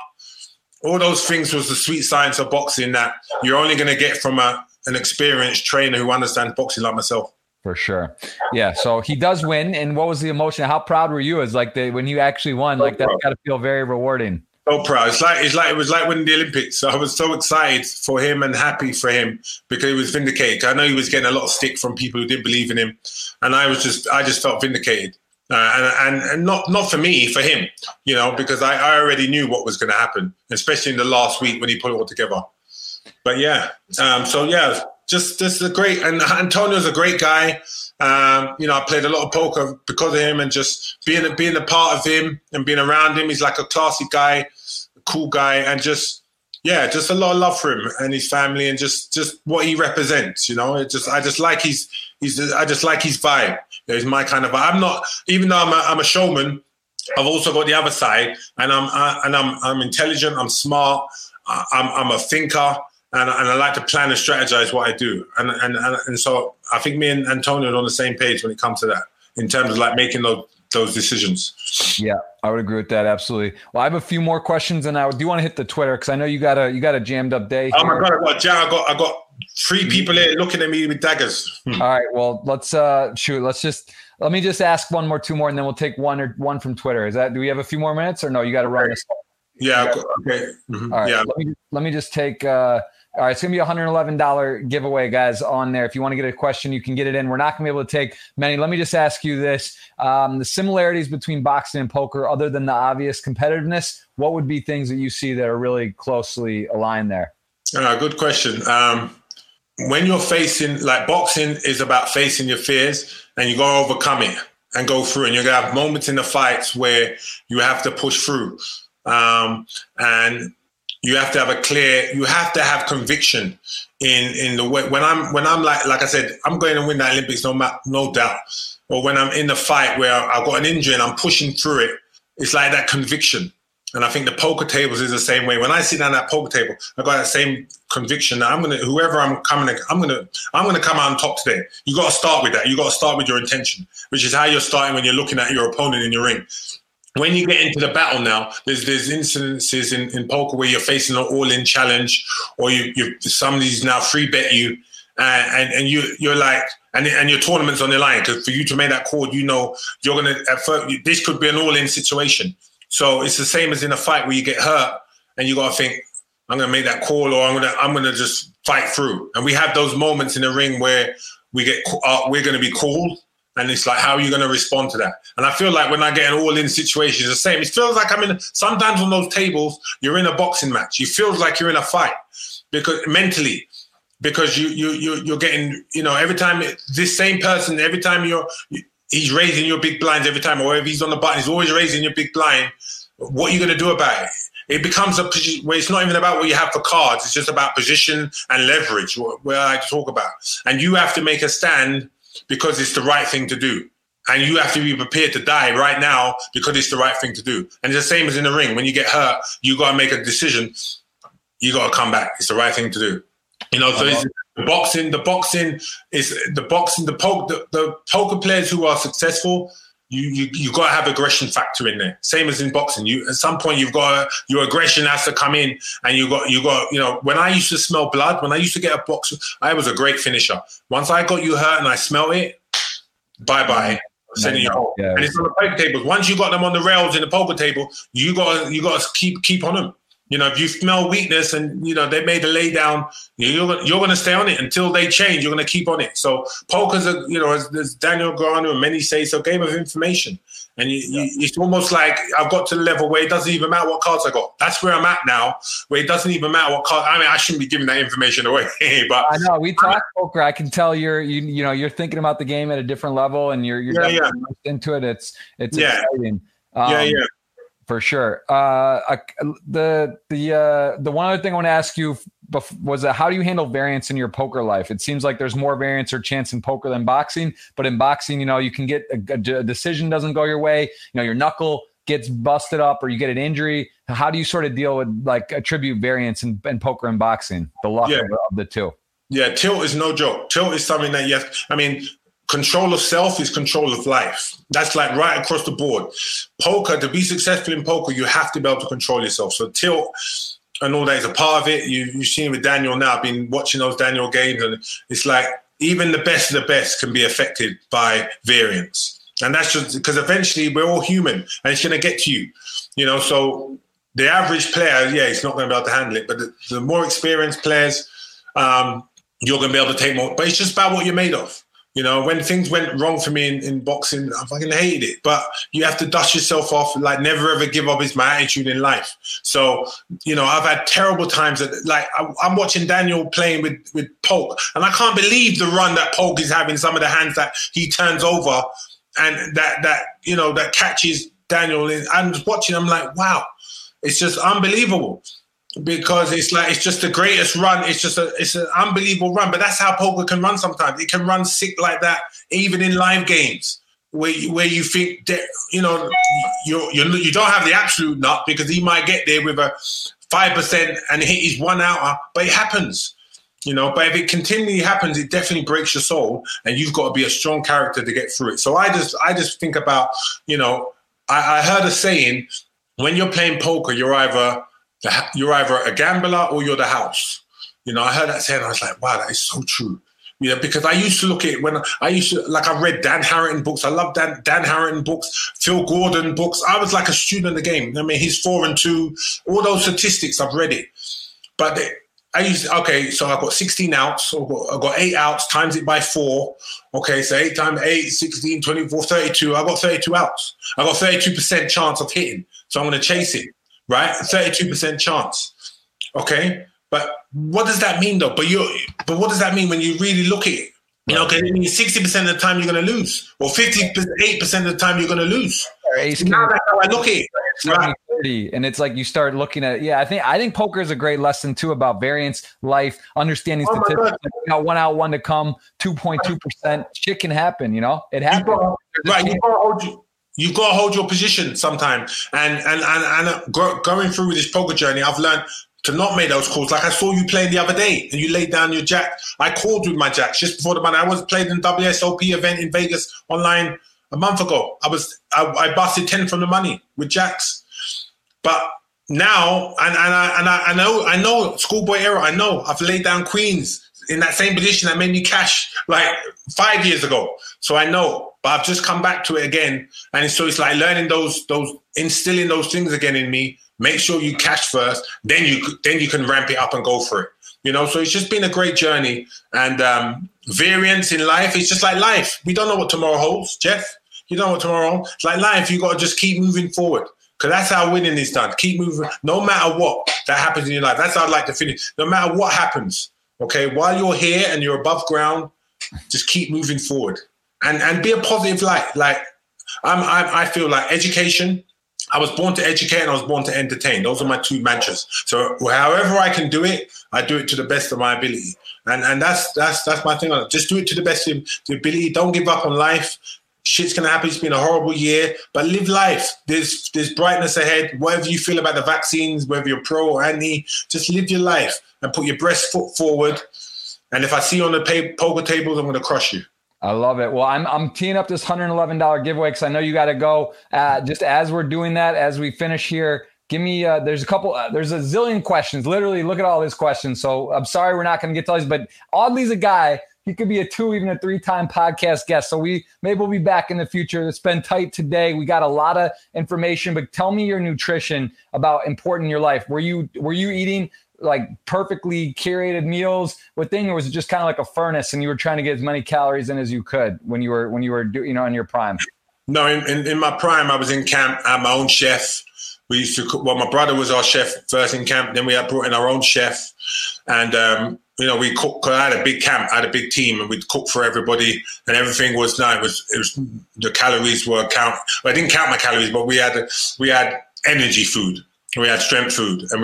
All those things was the sweet science of boxing that you're only going to get from an experienced trainer who understands boxing like myself. For sure. Yeah. So he does win. And what was the emotion? How proud were you when you actually won? So like that's got to feel very rewarding. So proud. It was like winning the Olympics. I was so excited for him and happy for him because he was vindicated. I know he was getting a lot of stick from people who didn't believe in him. And I just felt vindicated. And not for me, for him, because I already knew what was going to happen, especially in the last week when he put it all together. But yeah, just a great, and Antonio's a great guy. I played a lot of poker because of him, and just being a part of him and being around him. He's like a classy guy, a cool guy, and just a lot of love for him and his family, and just what he represents. I just like his vibe. It's my kind of vibe. Even though I'm a showman, I've also got the other side, and I'm intelligent. I'm smart. I'm a thinker. And I like to plan and strategize what I do. And so I think me and Antonio are on the same page when it comes to that, in terms of like making those decisions. Yeah, I would agree with that. Absolutely. Well, I have a few more questions, and I do want to hit the Twitter, because I know you got a jammed up day. Oh my God, I got three people here looking at me with daggers. All right. Well, let me just ask two more, and then we'll take one from Twitter. Is that, do we have a few more minutes, or no, you got to run this? Yeah. Okay. Mm-hmm. All right. Yeah. Let me just take, all right, it's going to be a $111 giveaway, guys, on there. If you want to get a question, you can get it in. We're not going to be able to take many. Let me just ask you this. The similarities between boxing and poker, other than the obvious competitiveness, what would be things that you see that are really closely aligned there? Good question. When you're facing, like, boxing is about facing your fears, and you go overcome it and go through, and you're going to have moments in the fights where you have to push through. And you have to have have conviction in the way. When I'm like I said, I'm going to win that Olympics, no doubt. Or when I'm in the fight where I've got an injury and I'm pushing through it, it's like that conviction. And I think the poker tables is the same way. When I sit down at that poker table, I've got that same conviction that I'm gonna come out on top today. You got to start with that. You got to start with your intention, which is how you're starting when you're looking at your opponent in your ring. When you get into the battle now, there's incidences in poker where you're facing an all-in challenge, or somebody's now free bet you, and your tournament's on the line, because for you to make that call, you're gonna. At first, this could be an all-in situation. So it's the same as in a fight where you get hurt and you gotta think, I'm gonna make that call, or I'm gonna just fight through. And we have those moments in the ring where we're gonna be called. And it's like, how are you going to respond to that? And I feel like when I get an all-in situation, it's the same. It feels like sometimes on those tables, you're in a boxing match. You feel like you're in a fight because you're getting, every time this same person, every time he's raising your big blinds every time, or if he's on the button, he's always raising your big blind. What are you going to do about it? It becomes a position where it's not even about what you have for cards. It's just about position and leverage, where I talk about. And you have to make a stand, because it's the right thing to do. And you have to be prepared to die right now because it's the right thing to do. And it's the same as in the ring. When you get hurt, you got to make a decision. you got to come back. It's the right thing to do. You know, so it's the poker players who are successful, you got to have aggression factor in there. Same as in boxing. You, at some point, you've got, your aggression has to come in, and you know, when I used to smell blood, when I used to get a box, I was a great finisher. Once I got you hurt and I smell it, bye-bye. Yeah. And it's on the poker tables. Once you got them on the rails in the poker table, you got to keep on them. You know, if you smell weakness and you know they made a lay down, you're going to stay on it until they change. You're going to keep on it. So poker's a, you know, as Daniel Negreanu and many say, it's a game of information, and it's almost like I've got to the level where it doesn't even matter what cards I got. That's where I'm at now, where it doesn't even matter what cards. I mean, I shouldn't be giving that information away. But I know we talk poker. I can tell you're thinking about the game at a different level, and you're into it. It's exciting. For sure. The one other thing I want to ask you was how do you handle variance in your poker life? It seems like there's more variance or chance in poker than boxing, but in boxing, you know, you can get a decision doesn't go your way. You know, your knuckle gets busted up or you get an injury. How do you sort of deal with like attribute variance in poker and boxing, the luck of the two? Yeah. Tilt is no joke. Tilt is something that control of self is control of life. That's like right across the board. Poker, to be successful in poker, you have to be able to control yourself. So tilt and all that is a part of it. You've seen with Daniel now. I've been watching those Daniel games, and it's like even the best of the best can be affected by variance. And that's just because eventually we're all human and it's going to get to you. You know, so the average player, he's not going to be able to handle it. But the more experienced players, you're going to be able to take more. But it's just about what you're made of. You know, when things went wrong for me in boxing, I fucking hated it. But you have to dust yourself off. Like, never ever give up is my attitude in life. So, you know, I've had terrible times. I'm watching Daniel playing with Polk, and I can't believe the run that Polk is having, some of the hands that he turns over and that catches Daniel. And I'm just watching, I'm like, wow, it's just unbelievable. Because it's just the greatest run. It's an unbelievable run. But that's how poker can run sometimes. It can run sick like that, even in live games where you think that, you know, you don't have the absolute nut because he might get there with a 5% and hit his 1 hour. But it happens, you know. But if it continually happens, it definitely breaks your soul, and you've got to be a strong character to get through it. So I just think about, you know, I heard a saying: when you're playing poker, you're either a gambler or you're the house. You know, I heard that saying. I was like, wow, that is so true. You know, because I used to look at it when I read Dan Harrington books. I love Dan Harrington books, Phil Gordon books. I was like a student of the game. I mean, he's 4-2, all those statistics, I've read it. But so I've got 16 outs, so I've got 8 outs, times it by 4. Okay, so 8 times 8, 16, 24, 32. I've got 32 outs. I've got 32% chance of hitting. So I'm going to chase it. Right, 32% chance. Okay, but what does that mean though? But what does that mean when you really look at it? You know, because it means 60% of the time you're going to lose, or 58% of the time you're going to lose. Now that's how I look at it. Right? And it's like you start looking at I think poker is a great lesson too about variance, life, understanding statistics. You know, 1 out, 1 to come, 2.2%. Shit can happen. You know, it happens. You've got to hold your position sometimes. And going through with this poker journey, I've learned to not make those calls. Like I saw you playing the other day and you laid down your jack. I called with my jacks just before the money. I was played in the WSOP event in Vegas online a month ago. I busted 10 from the money with jacks. But now, I know schoolboy era, I know I've laid down queens in that same position that made me cash like 5 years ago. So I know, but I've just come back to it again. And so it's like learning those, instilling those things again in me. Make sure you cash first, then you can ramp it up and go for it. You know, so it's just been a great journey. And variance in life, it's just like life. We don't know what tomorrow holds, Jeff. You don't know what tomorrow holds. It's like life, you got to just keep moving forward. Because that's how winning is done. Keep moving, no matter what that happens in your life. That's how I'd like to finish. No matter what happens, okay, while you're here and you're above ground, just keep moving forward. And be a positive light. Like I feel like education. I was born to educate and I was born to entertain. Those are my two mantras. So however I can do it, I do it to the best of my ability. And that's my thing. Just do it to the best of your ability. Don't give up on life. shit's going to happen. It's been a horrible year, but live life. There's brightness ahead. Whatever you feel about the vaccines, whether you're pro or anti, just live your life and put your best foot forward. And if I see you on the poker tables, I'm going to crush you. I love it. Well, I'm teeing up this $111 giveaway because I know you got to go. Just as we're doing that, as we finish here, give me there's a zillion questions. Literally, look at all these questions. So I'm sorry we're not going to get to all these, but Audley's a guy. He could be a 2, even a 3-time podcast guest. So maybe we'll be back in the future. It's been tight today. We got a lot of information, but tell me your nutrition about important in your life. Were you eating like perfectly curated meals with thing, or was it just kind of like a furnace and you were trying to get as many calories in as you could when you were in your prime? No, in my prime, I was in camp. I had my own chef. We used to cook. Well, my brother was our chef first in camp. Then we had brought in our own chef, and we cooked. Cause I had a big camp. I had a big team, and we'd cook for everybody. And everything was nice. It was the calories were count. I didn't count my calories, but we had energy food. We had strength food, and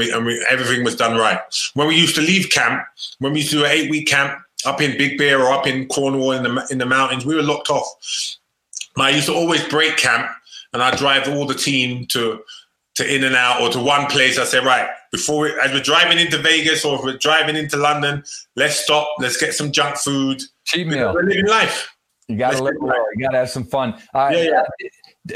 everything was done right. When we used to leave camp, when we used to do an 8-week camp up in Big Bear or up in Cornwall in the mountains, we were locked off. I used to always break camp, and I'd drive all the team to in and out or to one place. I say, right, as we're driving into Vegas or if we're driving into London, let's stop. Let's get some junk food. Cheap meal. We're living life. You got to live life. You got to have some fun. Yeah.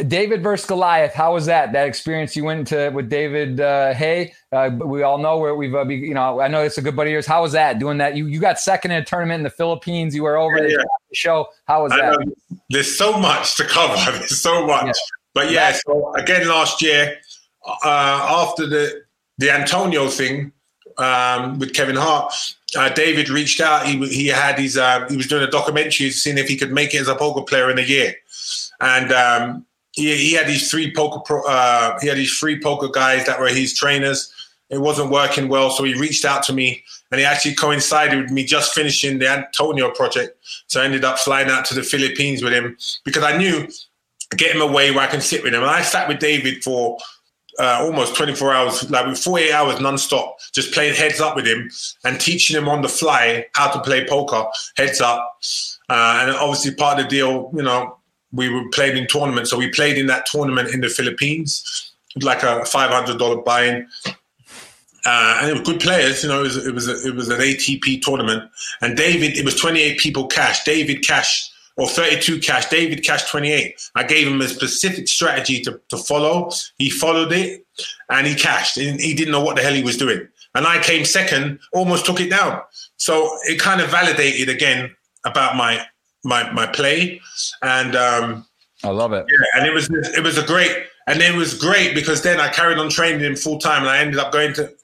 David versus Goliath. How was that experience you went into with David Hay? We all know where we've, I know it's a good buddy of yours. How was that doing that? You got second in a tournament in the Philippines. You were over there the show. How was that? There's so much to cover. There's so much. Yeah. But yeah, so again, last year, after the Antonio thing with Kevin Hart, David reached out. He was doing a documentary, seeing if he could make it as a poker player in a year. And, he had these three poker guys that were his trainers. It wasn't working well, so he reached out to me, and it actually coincided with me just finishing the Antonio project. So I ended up flying out to the Philippines with him because I knew get him away where I can sit with him. And I sat with David for almost 24 hours, like 48 hours nonstop, just playing heads up with him and teaching him on the fly how to play poker heads up. And obviously part of the deal, we were playing in tournaments. So we played in that tournament in the Philippines, like a $500 buy-in. And it was good players. It was an ATP tournament. And David, it was 28 people cash. David cashed, or 32 cash. David cashed 28. I gave him a specific strategy to follow. He followed it and he cashed. And he didn't know what the hell he was doing. And I came second, almost took it down. So it kind of validated again about my play, and I love it. Yeah, and it was great because then I carried on training him full time, and I ended up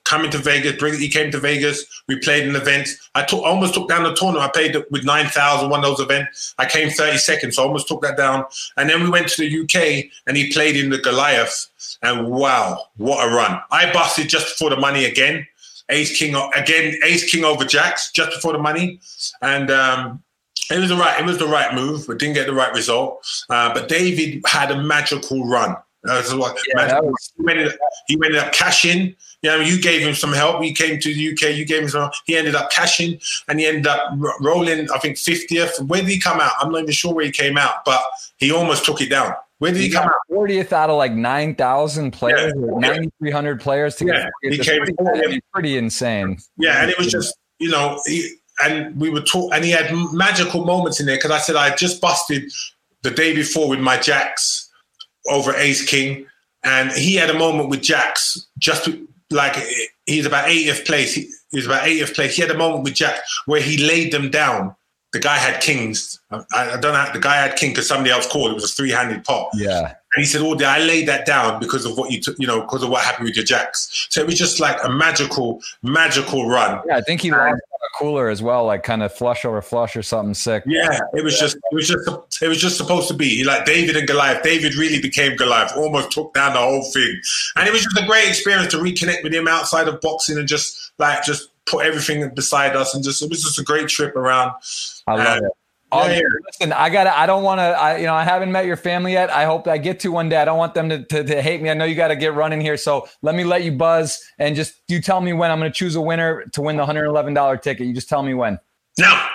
coming to Vegas. He came to Vegas. We played in events. I almost took down the tournament. I played with 9,000 won those events. I came 32nd, so I almost took that down. And then we went to the UK, and he played in the Goliath, and wow, what a run! I busted just before the money again. Ace king over jacks just before the money, and. It was the right move, but didn't get the right result. But David had a magical run. He ended up cashing. You gave him some help. He came to the UK. You gave him some help. He ended up cashing, and he ended up rolling, I think, 50th. Where did he come out? I'm not even sure where he came out, but he almost took it down. Where did he come out? 40th out of like 9,000 players, or 9,300 players. He came pretty insane. Yeah, and it was just, and we were taught, and he had magical moments in there because I said I just busted the day before with my jacks over ace king, and he had a moment with jacks just like he's about 80th place. He had a moment with jacks where he laid them down. The guy had kings. I don't know. The guy had king because somebody else called. It was a 3-handed pot. Yeah, and he said, "Oh, I laid that down because of what you took. Because of what happened with your jacks." So it was just like a magical run. Yeah, I think he lost a cooler as well, like kind of flush over flush or something sick. Yeah, it was just supposed to be like David and Goliath. David really became Goliath, almost took down the whole thing, and it was just a great experience to reconnect with him outside of boxing and just put everything beside us, and it was just a great trip around. I love it. Listen, I haven't met your family yet. I hope I get to one day. I don't want them to hate me. I know you got to get running here. So let you buzz and just, you tell me when I'm going to choose a winner to win the $111 ticket. You just tell me when. Now.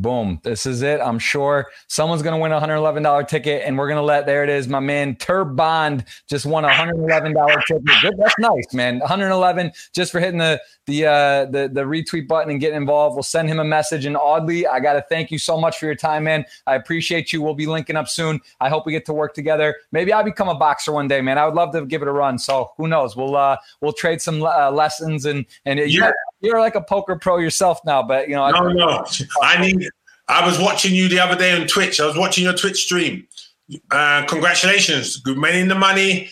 Boom. This is it. I'm sure someone's going to win a $111 ticket, and we're going to let, there it is. My man, Turbond just won a $111 ticket. Good. That's nice, man. 111 just for hitting the retweet button and getting involved. We'll send him a message. And Audley, I got to thank you so much for your time, man. I appreciate you. We'll be linking up soon. I hope we get to work together. Maybe I'll become a boxer one day, man. I would love to give it a run. So who knows? We'll trade some lessons and yeah. You're like a poker pro yourself now, but you know. No. I was watching you the other day on Twitch. I was watching your Twitch stream. Congratulations, good men in the money.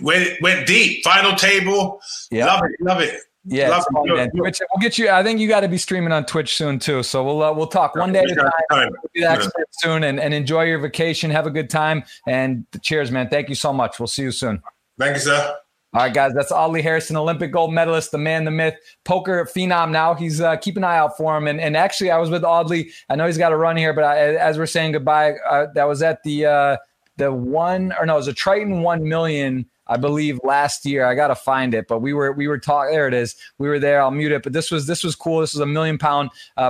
Went deep. Final table. Yeah. Love it. Yeah, love it. Fun, man. Twitch, we'll get you. I think you got to be streaming on Twitch soon too. So we'll talk one day at a time. We'll do that soon, and enjoy your vacation. Have a good time. And cheers, man. Thank you so much. We'll see you soon. Thank you, sir. All right, guys, that's Audley Harrison, Olympic gold medalist, the man, the myth, poker phenom now. He's keep an eye out for him. And actually, I was with Audley. I know he's got to run here, but as we're saying goodbye, that was at it was a Triton 1 million, I believe, last year. I got to find it, but we were talking. There it is. We were there. I'll mute it. But this was cool. This was a £1 million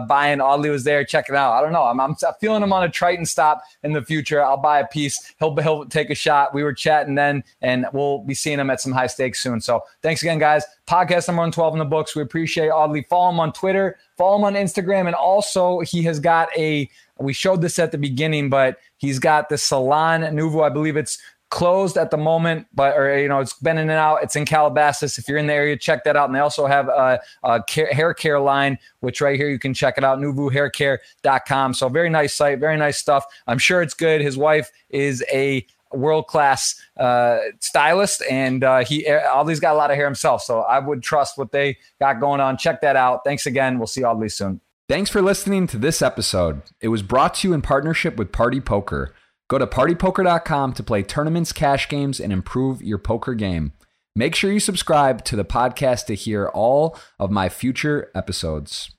buy-in. Audley was there. Check it out. I don't know. I'm feeling him on a Triton stop in the future. I'll buy a piece. He'll take a shot. We were chatting then, and we'll be seeing him at some high stakes soon. So thanks again, guys. Podcast number 112 in the books. We appreciate Audley. Follow him on Twitter. Follow him on Instagram. And also, he has got we showed this at the beginning, but he's got the Salon Nouveau. I believe it's closed at the moment, but it's been in and out. It's in Calabasas. If you're in the area, check that out. And they also have a hair care line, which right here you can check it out, nouveauhaircare.com. So very nice site, very nice stuff. I'm sure it's good. His wife is a world-class stylist, and Audley's got a lot of hair himself. So I would trust what they got going on. Check that out. Thanks again. We'll see Audley soon. Thanks for listening to this episode. It was brought to you in partnership with Party Poker. Go to partypoker.com to play tournaments, cash games, and improve your poker game. Make sure you subscribe to the podcast to hear all of my future episodes.